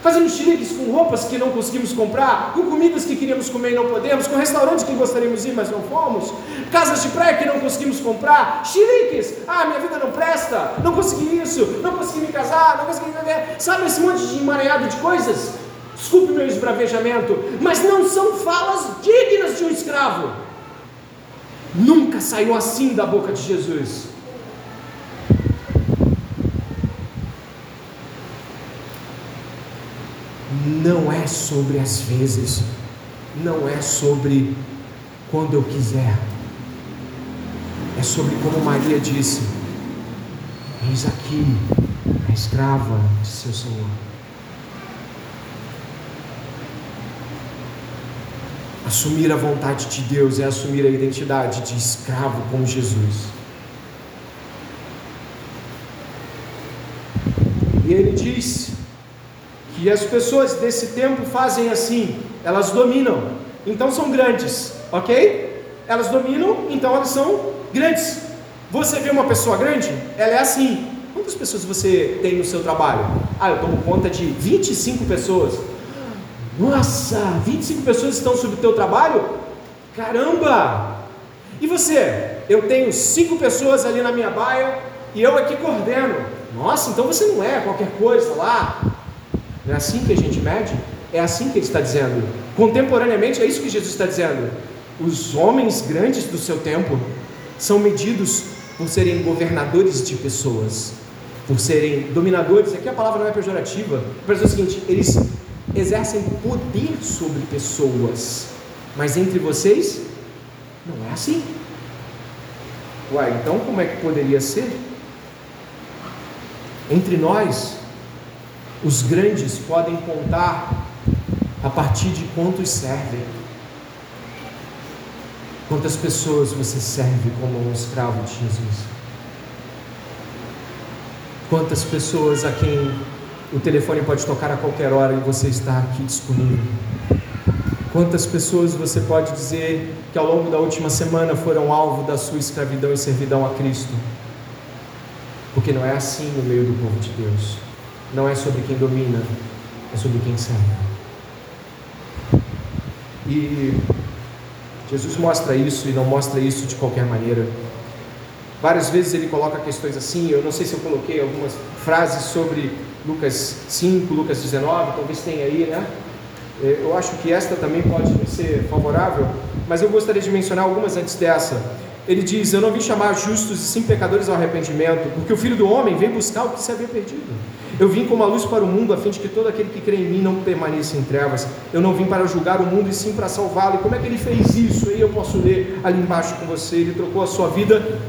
Fazemos xerigues com roupas que não conseguimos comprar, com comidas que queríamos comer e não podemos, com restaurantes que gostaríamos de ir, mas não fomos, casas de praia que não conseguimos comprar, xerigues, minha vida não presta, não consegui isso, não consegui me casar, não consegui viver, sabe, esse monte de emaranhado de coisas. Desculpe meu esbravejamento, mas não são falas dignas de um escravo. Nunca saiu assim da boca de Jesus. Não é sobre as vezes, não é sobre quando eu quiser, é sobre como Maria disse: eis aqui a escrava de seu Senhor. Assumir a vontade de Deus é assumir a identidade de escravo como Jesus. E ele diz que as pessoas desse tempo fazem assim: elas dominam, então são grandes, ok? Elas dominam, então elas são grandes. Você vê uma pessoa grande, ela é assim. Quantas pessoas você tem no seu trabalho? Ah, eu tomo conta de 25 pessoas. Nossa, 25 pessoas estão sob o teu trabalho? Caramba! E você? Eu tenho 5 pessoas ali na minha baia e eu aqui coordeno. Nossa, então você não é qualquer coisa lá. Não é assim que a gente mede? É assim que ele está dizendo. Contemporaneamente, é isso que Jesus está dizendo. Os homens grandes do seu tempo são medidos por serem governadores de pessoas, por serem dominadores. Aqui a palavra não é pejorativa. Mas é o seguinte, eles exercem poder sobre pessoas, mas entre vocês não é assim. Uai, então como é que poderia ser? Entre nós, os grandes podem contar a partir de quantos servem. Quantas pessoas você serve como um escravo de Jesus? Quantas pessoas a quem o telefone pode tocar a qualquer hora e você está aqui disponível? Quantas pessoas você pode dizer que ao longo da última semana foram alvo da sua escravidão e servidão a Cristo? Porque não é assim no meio do povo de Deus. Não é sobre quem domina, é sobre quem serve. E Jesus mostra isso, e não mostra isso de qualquer maneira. Várias vezes ele coloca questões assim. Eu não sei se eu coloquei algumas frases sobre Lucas 5, Lucas 19, talvez tenha aí, né? Eu acho que esta também pode ser favorável, mas eu gostaria de mencionar algumas antes dessa. Ele diz: eu não vim chamar justos e sim pecadores ao arrependimento, porque o Filho do Homem veio buscar o que se havia perdido. Eu vim como a luz para o mundo, a fim de que todo aquele que crê em mim não permaneça em trevas. Eu não vim para julgar o mundo e sim para salvá-lo. E como é que ele fez isso? Aí eu posso ler ali embaixo com você. Ele trocou a sua vida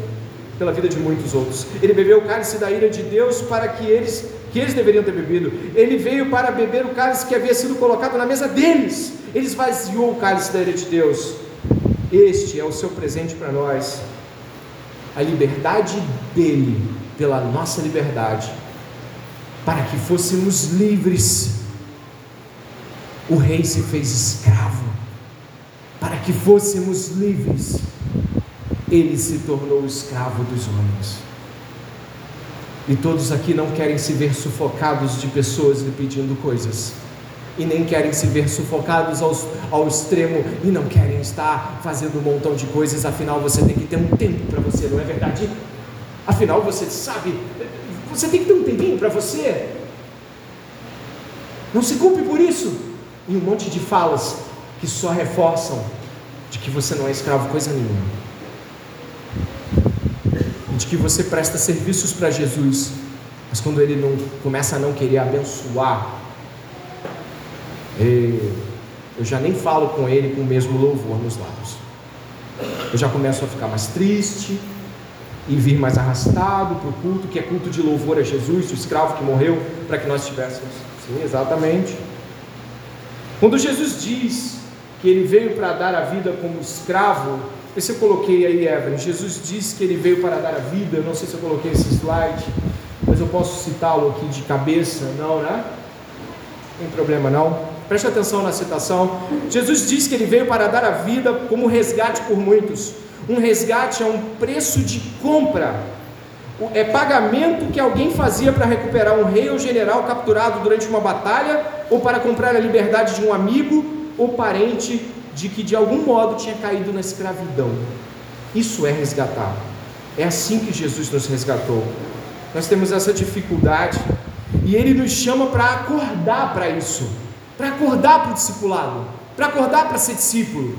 pela vida de muitos outros. Ele bebeu o cálice da ira de Deus para que eles deveriam ter bebido. Ele veio para beber o cálice que havia sido colocado na mesa deles. Ele esvaziou o cálice da ira de Deus. Este é o seu presente para nós. A liberdade dele, pela nossa liberdade, para que fôssemos livres. O rei se fez escravo, para que fôssemos livres. Ele se tornou escravo dos homens. E todos aqui não querem se ver sufocados de pessoas lhe pedindo coisas. E nem querem se ver sufocados ao extremo. E não querem estar fazendo um montão de coisas. Afinal, você tem que ter um tempo para você, não é verdade? Afinal, você sabe, você tem que ter um tempinho para você. Não se culpe por isso. E um monte de falas que só reforçam de que você não é escravo coisa nenhuma. De que você presta serviços para Jesus, mas quando ele não começa a não querer abençoar, eu já nem falo com ele com o mesmo louvor nos lábios. Eu já começo a ficar mais triste e vir mais arrastado para o culto, que é culto de louvor a Jesus, o escravo que morreu para que nós tivéssemos. Sim, exatamente. Quando Jesus diz que ele veio para dar a vida como escravo, esse eu coloquei aí, Evan. Jesus disse que ele veio para dar a vida. Eu não sei se eu coloquei esse slide, mas eu posso citá-lo aqui de cabeça. Não, né? Não tem problema não. Preste atenção na citação. Jesus disse que ele veio para dar a vida como resgate por muitos. Um resgate é um preço de compra. É pagamento que alguém fazia para recuperar um rei ou general capturado durante uma batalha, ou para comprar a liberdade de um amigo ou parente de que de algum modo tinha caído na escravidão. Isso é resgatar. É assim que Jesus nos resgatou. Nós temos essa dificuldade e ele nos chama para acordar para isso, para acordar para o discipulado, para acordar para ser discípulo,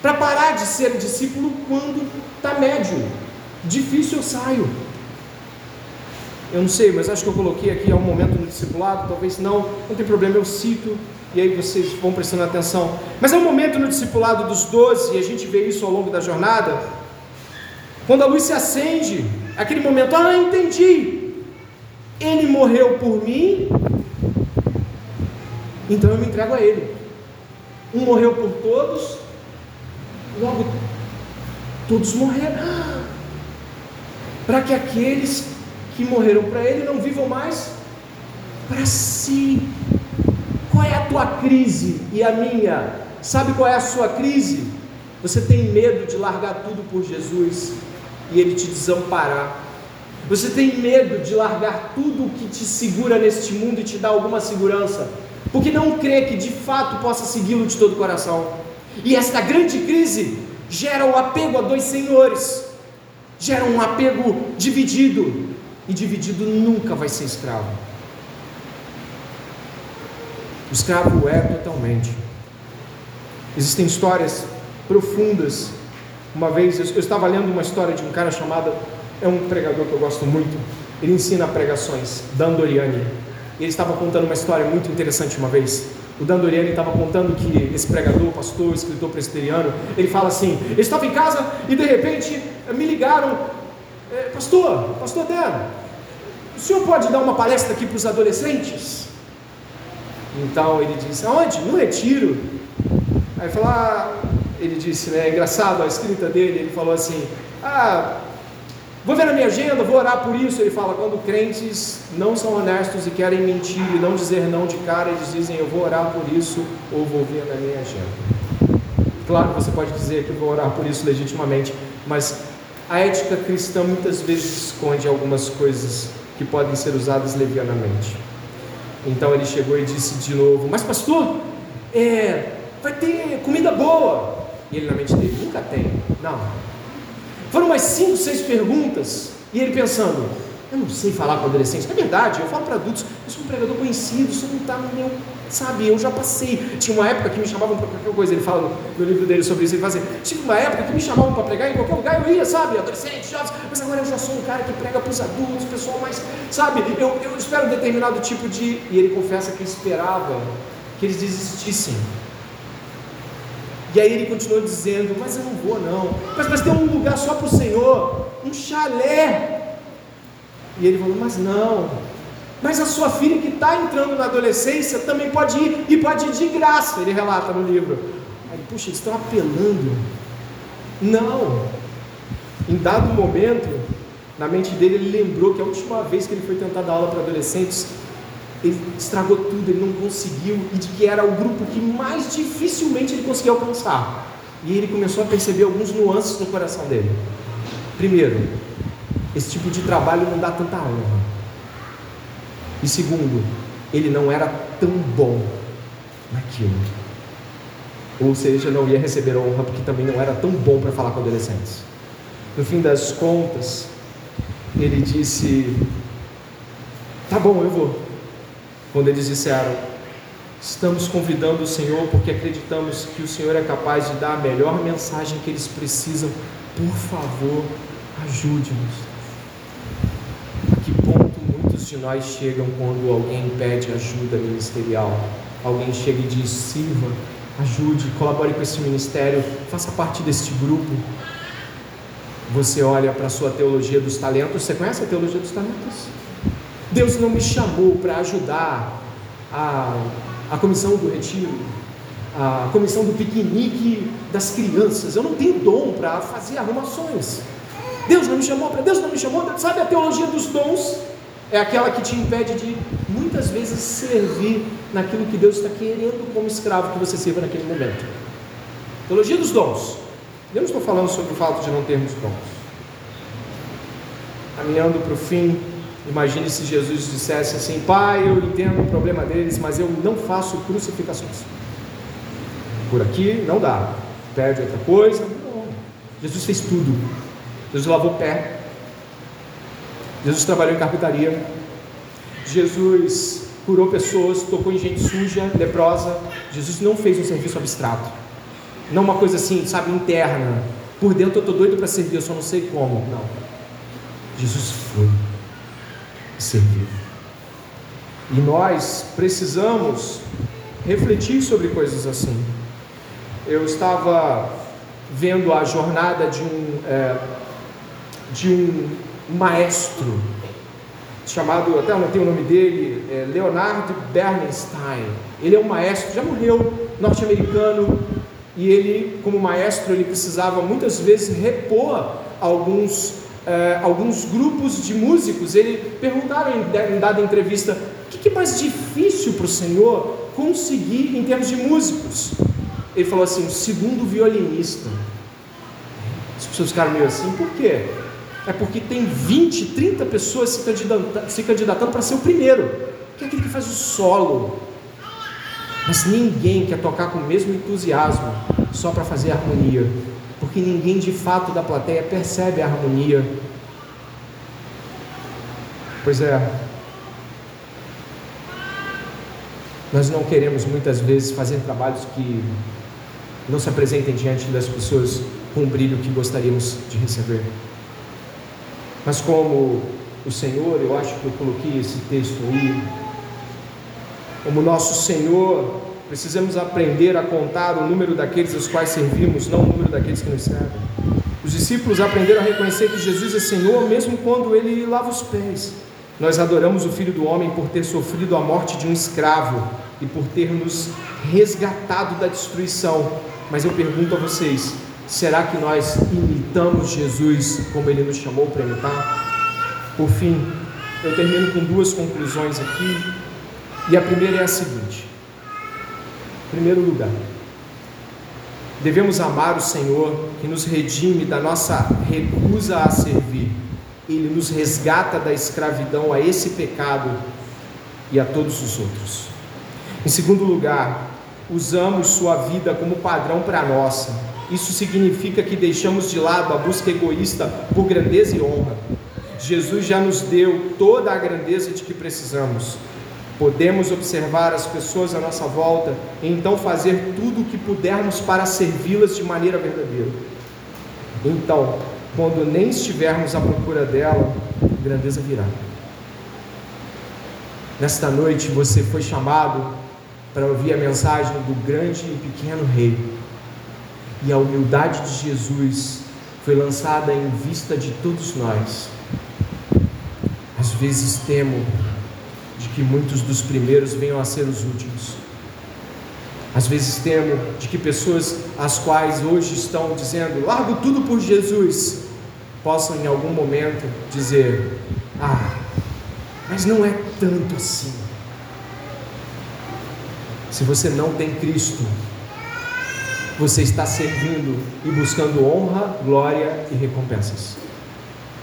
para parar de ser discípulo quando está médio, difícil eu saio. Eu não sei, mas acho que eu coloquei aqui algum momento no discipulado, talvez não tem problema, eu cito, e aí vocês vão prestando atenção. Mas é um momento no discipulado dos 12, e a gente vê isso ao longo da jornada, quando a luz se acende, aquele momento, entendi, ele morreu por mim, então eu me entrego a ele. Um morreu por todos, logo todos morreram, para que aqueles que morreram para ele não vivam mais para si. Qual é a tua crise e a minha? Sabe qual é a sua crise? Você tem medo de largar tudo por Jesus, e ele te desamparar. Você tem medo de largar tudo o que te segura neste mundo e te dá alguma segurança, porque não crê que de fato possa segui-lo de todo o coração. E esta grande crise gera o apego a dois senhores, gera um apego dividido, e dividido nunca vai ser escravo. O escravo é totalmente. Existem histórias profundas. Uma vez eu estava lendo uma história de um cara chamado, é um pregador que eu gosto muito, ele ensina pregações, Dan Doriani. Ele estava contando uma história muito interessante uma vez. O Dan Doriani estava contando que esse pregador, pastor, escritor presbiteriano, ele fala assim: eu estava em casa e de repente me ligaram, pastor Dan, o senhor pode dar uma palestra aqui para os adolescentes? Então ele disse: aonde? No Retiro. Aí ele disse, né, engraçado a escrita dele, ele falou assim: vou ver na minha agenda, vou orar por isso. Ele fala, quando crentes não são honestos e querem mentir e não dizer não de cara, eles dizem, eu vou orar por isso, ou vou ver na minha agenda. Claro que você pode dizer que eu vou orar por isso legitimamente, mas a ética cristã muitas vezes esconde algumas coisas que podem ser usadas levianamente. Então ele chegou e disse de novo, mas pastor, vai ter comida boa. E ele na mente dele, nunca tem, não. Foram mais 5, 6 perguntas, e ele pensando, eu não sei falar para adolescentes, na verdade, eu falo para adultos, eu sou um pregador conhecido, isso não está no meu, sabe, eu já passei, tinha uma época que me chamavam para qualquer coisa, ele fala no livro dele sobre isso, ele fala assim, tive uma época que me chamavam para pregar em qualquer lugar, eu ia, sabe, adolescentes, jovens, mas agora eu já sou um cara que prega para os adultos, pessoal mais, sabe, eu espero um determinado tipo de, e ele confessa que esperava que eles desistissem. E aí ele continuou dizendo, mas eu não vou não, mas tem um lugar só para o Senhor, um chalé. E ele falou, mas não, mas a sua filha que está entrando na adolescência também pode ir, e pode ir de graça, ele relata no livro. Aí, puxa, eles estão apelando. Não, em dado momento, na mente dele ele lembrou que a última vez que ele foi tentar dar aula para adolescentes, ele estragou tudo, ele não conseguiu, e de que era o grupo que mais dificilmente ele conseguia alcançar. E ele começou a perceber alguns nuances no coração dele. Primeiro, esse tipo de trabalho não dá tanta honra. E segundo, ele não era tão bom naquilo. Ou seja, não ia receber honra porque também não era tão bom para falar com adolescentes. No fim das contas, ele disse, tá bom, eu vou. Quando eles disseram, estamos convidando o Senhor porque acreditamos que o Senhor é capaz de dar a melhor mensagem que eles precisam, por favor, ajude-nos. A que ponto muitos de nós chegam quando alguém pede ajuda ministerial? Alguém chega e diz, sirva, ajude, colabore com esse ministério, faça parte deste grupo. Você olha para a sua teologia dos talentos, você conhece a teologia dos talentos? Deus não me chamou para ajudar a comissão do Retiro, a comissão do piquenique das crianças. Eu não tenho dom para fazer arrumações. Deus não me chamou, sabe, a teologia dos dons é aquela que te impede de muitas vezes servir naquilo que Deus está querendo como escravo que você sirva naquele momento. Teologia dos dons. Eu não estou falando sobre o fato de não termos dons. Caminhando para o fim, imagine se Jesus dissesse assim, Pai, eu entendo o problema deles, mas eu não faço crucificações. Por aqui não dá, pede outra coisa, não. Jesus fez tudo. Jesus lavou o pé, Jesus trabalhou em carpintaria, Jesus curou pessoas, tocou em gente suja, leprosa. Jesus não fez um serviço abstrato, não uma coisa assim, sabe, interna, por dentro eu estou doido para servir, eu só não sei como. Não, Jesus foi servir. E nós precisamos refletir sobre coisas assim. Eu estava vendo a jornada de um maestro chamado, até anotei o nome dele, Leonardo Bernstein. Ele é um maestro, já morreu, norte-americano, e ele, como maestro, ele precisava muitas vezes repor alguns grupos de músicos. Ele perguntaram em dada entrevista, o que é mais difícil para o senhor conseguir em termos de músicos? Ele falou assim, o segundo violinista. As pessoas ficaram meio assim, por quê? é porque tem 20, 30 pessoas se candidatando para ser o primeiro, que é aquele que faz o solo. Mas ninguém quer tocar com o mesmo entusiasmo só para fazer harmonia, porque ninguém de fato da plateia percebe a harmonia. Pois é, nós não queremos muitas vezes fazer trabalhos que não se apresentem diante das pessoas com o brilho que gostaríamos de receber. Mas como o Senhor, eu acho que eu coloquei esse texto aí, como nosso Senhor, precisamos aprender a contar o número daqueles aos quais servimos, não o número daqueles que nos servem. Os discípulos aprenderam a reconhecer que Jesus é Senhor, mesmo quando Ele lava os pés. Nós adoramos o Filho do Homem por ter sofrido a morte de um escravo e por ter nos resgatado da destruição. Mas eu pergunto a vocês, será que nós imitamos Jesus como Ele nos chamou para imitar? Por fim, eu termino com duas conclusões aqui, e a primeira é a seguinte. Em primeiro lugar, devemos amar o Senhor que nos redime da nossa recusa a servir. Ele nos resgata da escravidão a esse pecado e a todos os outros. Em segundo lugar, usamos sua vida como padrão para a nossa. Isso significa que deixamos de lado a busca egoísta por grandeza e honra. Jesus já nos deu toda a grandeza de que precisamos. Podemos observar as pessoas à nossa volta e então fazer tudo o que pudermos para servi-las de maneira verdadeira. Então, quando nem estivermos à procura dela, a grandeza virá. Nesta noite você foi chamado para ouvir a mensagem do grande e pequeno rei. E a humildade de Jesus foi lançada em vista de todos nós. Às vezes temo de que muitos dos primeiros venham a ser os últimos. Às vezes temo de que pessoas as quais hoje estão dizendo, largo tudo por Jesus, possam em algum momento dizer, mas não é tanto assim. Se você não tem Cristo, você está servindo e buscando honra, glória e recompensas.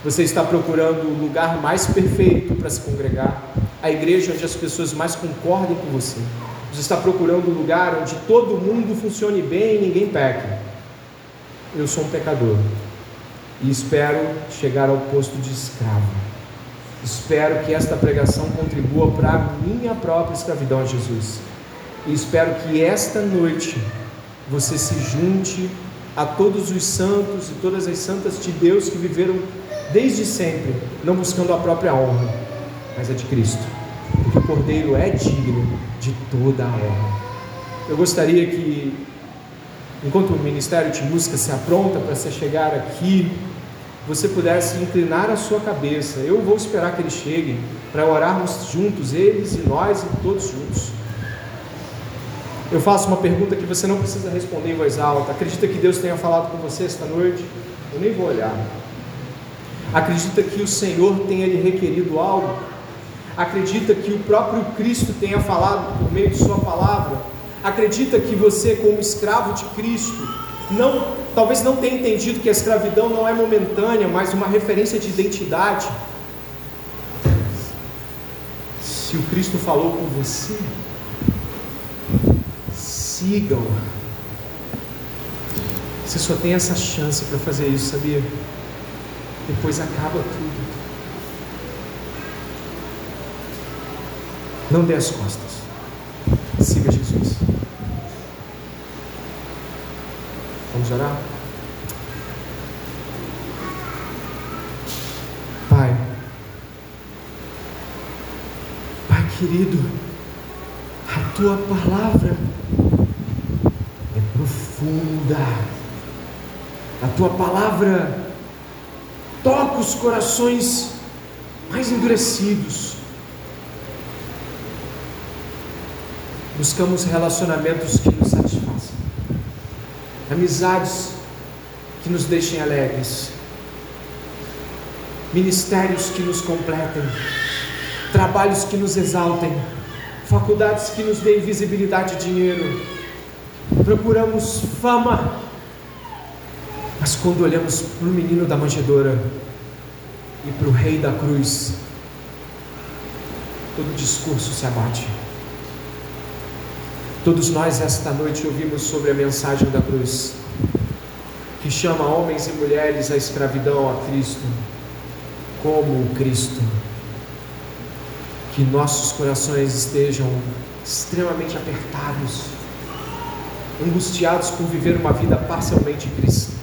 Você está procurando o lugar mais perfeito para se congregar, a igreja onde as pessoas mais concordem com você. Você está procurando um lugar onde todo mundo funcione bem e ninguém peca. Eu sou um pecador e espero chegar ao posto de escravo. Espero que esta pregação contribua para a minha própria escravidão a Jesus. E espero que esta noite você se junte a todos os santos e todas as santas de Deus que viveram desde sempre, não buscando a própria honra, mas a de Cristo, porque o Cordeiro é digno de toda a honra. Eu gostaria que, enquanto o Ministério de Música se apronta para se chegar aqui, você pudesse inclinar a sua cabeça. Eu vou esperar que eles cheguem, para orarmos juntos, eles e nós e todos juntos. Eu faço uma pergunta que você não precisa responder em voz alta. Acredita que Deus tenha falado com você esta noite? Eu nem vou olhar. Acredita que o Senhor tenha lhe requerido algo? Acredita que o próprio Cristo tenha falado por meio de sua palavra? Acredita que você, como escravo de Cristo, talvez não tenha entendido que a escravidão não é momentânea, mas uma referência de identidade? Se o Cristo falou com você, sigam. Você só tem essa chance para fazer isso, sabia? Depois acaba tudo. Não dê as costas. Siga Jesus. Vamos orar? Pai querido, a tua palavra profunda, a tua palavra toca os corações mais endurecidos. Buscamos relacionamentos que nos satisfaçam, amizades que nos deixem alegres, ministérios que nos completem, trabalhos que nos exaltem, faculdades que nos deem visibilidade e dinheiro. Procuramos fama, mas quando olhamos para o menino da manjedoura, e para o Rei da Cruz, todo discurso se abate. Todos nós esta noite ouvimos sobre a mensagem da cruz, que chama homens e mulheres à escravidão a Cristo, como o Cristo. Que nossos corações estejam extremamente apertados, angustiados por viver uma vida parcialmente cristã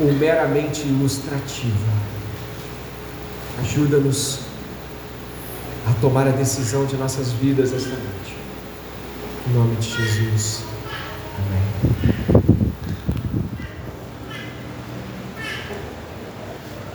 ou meramente ilustrativa. Ajuda-nos a tomar a decisão de nossas vidas esta noite. Em nome de Jesus. Amém.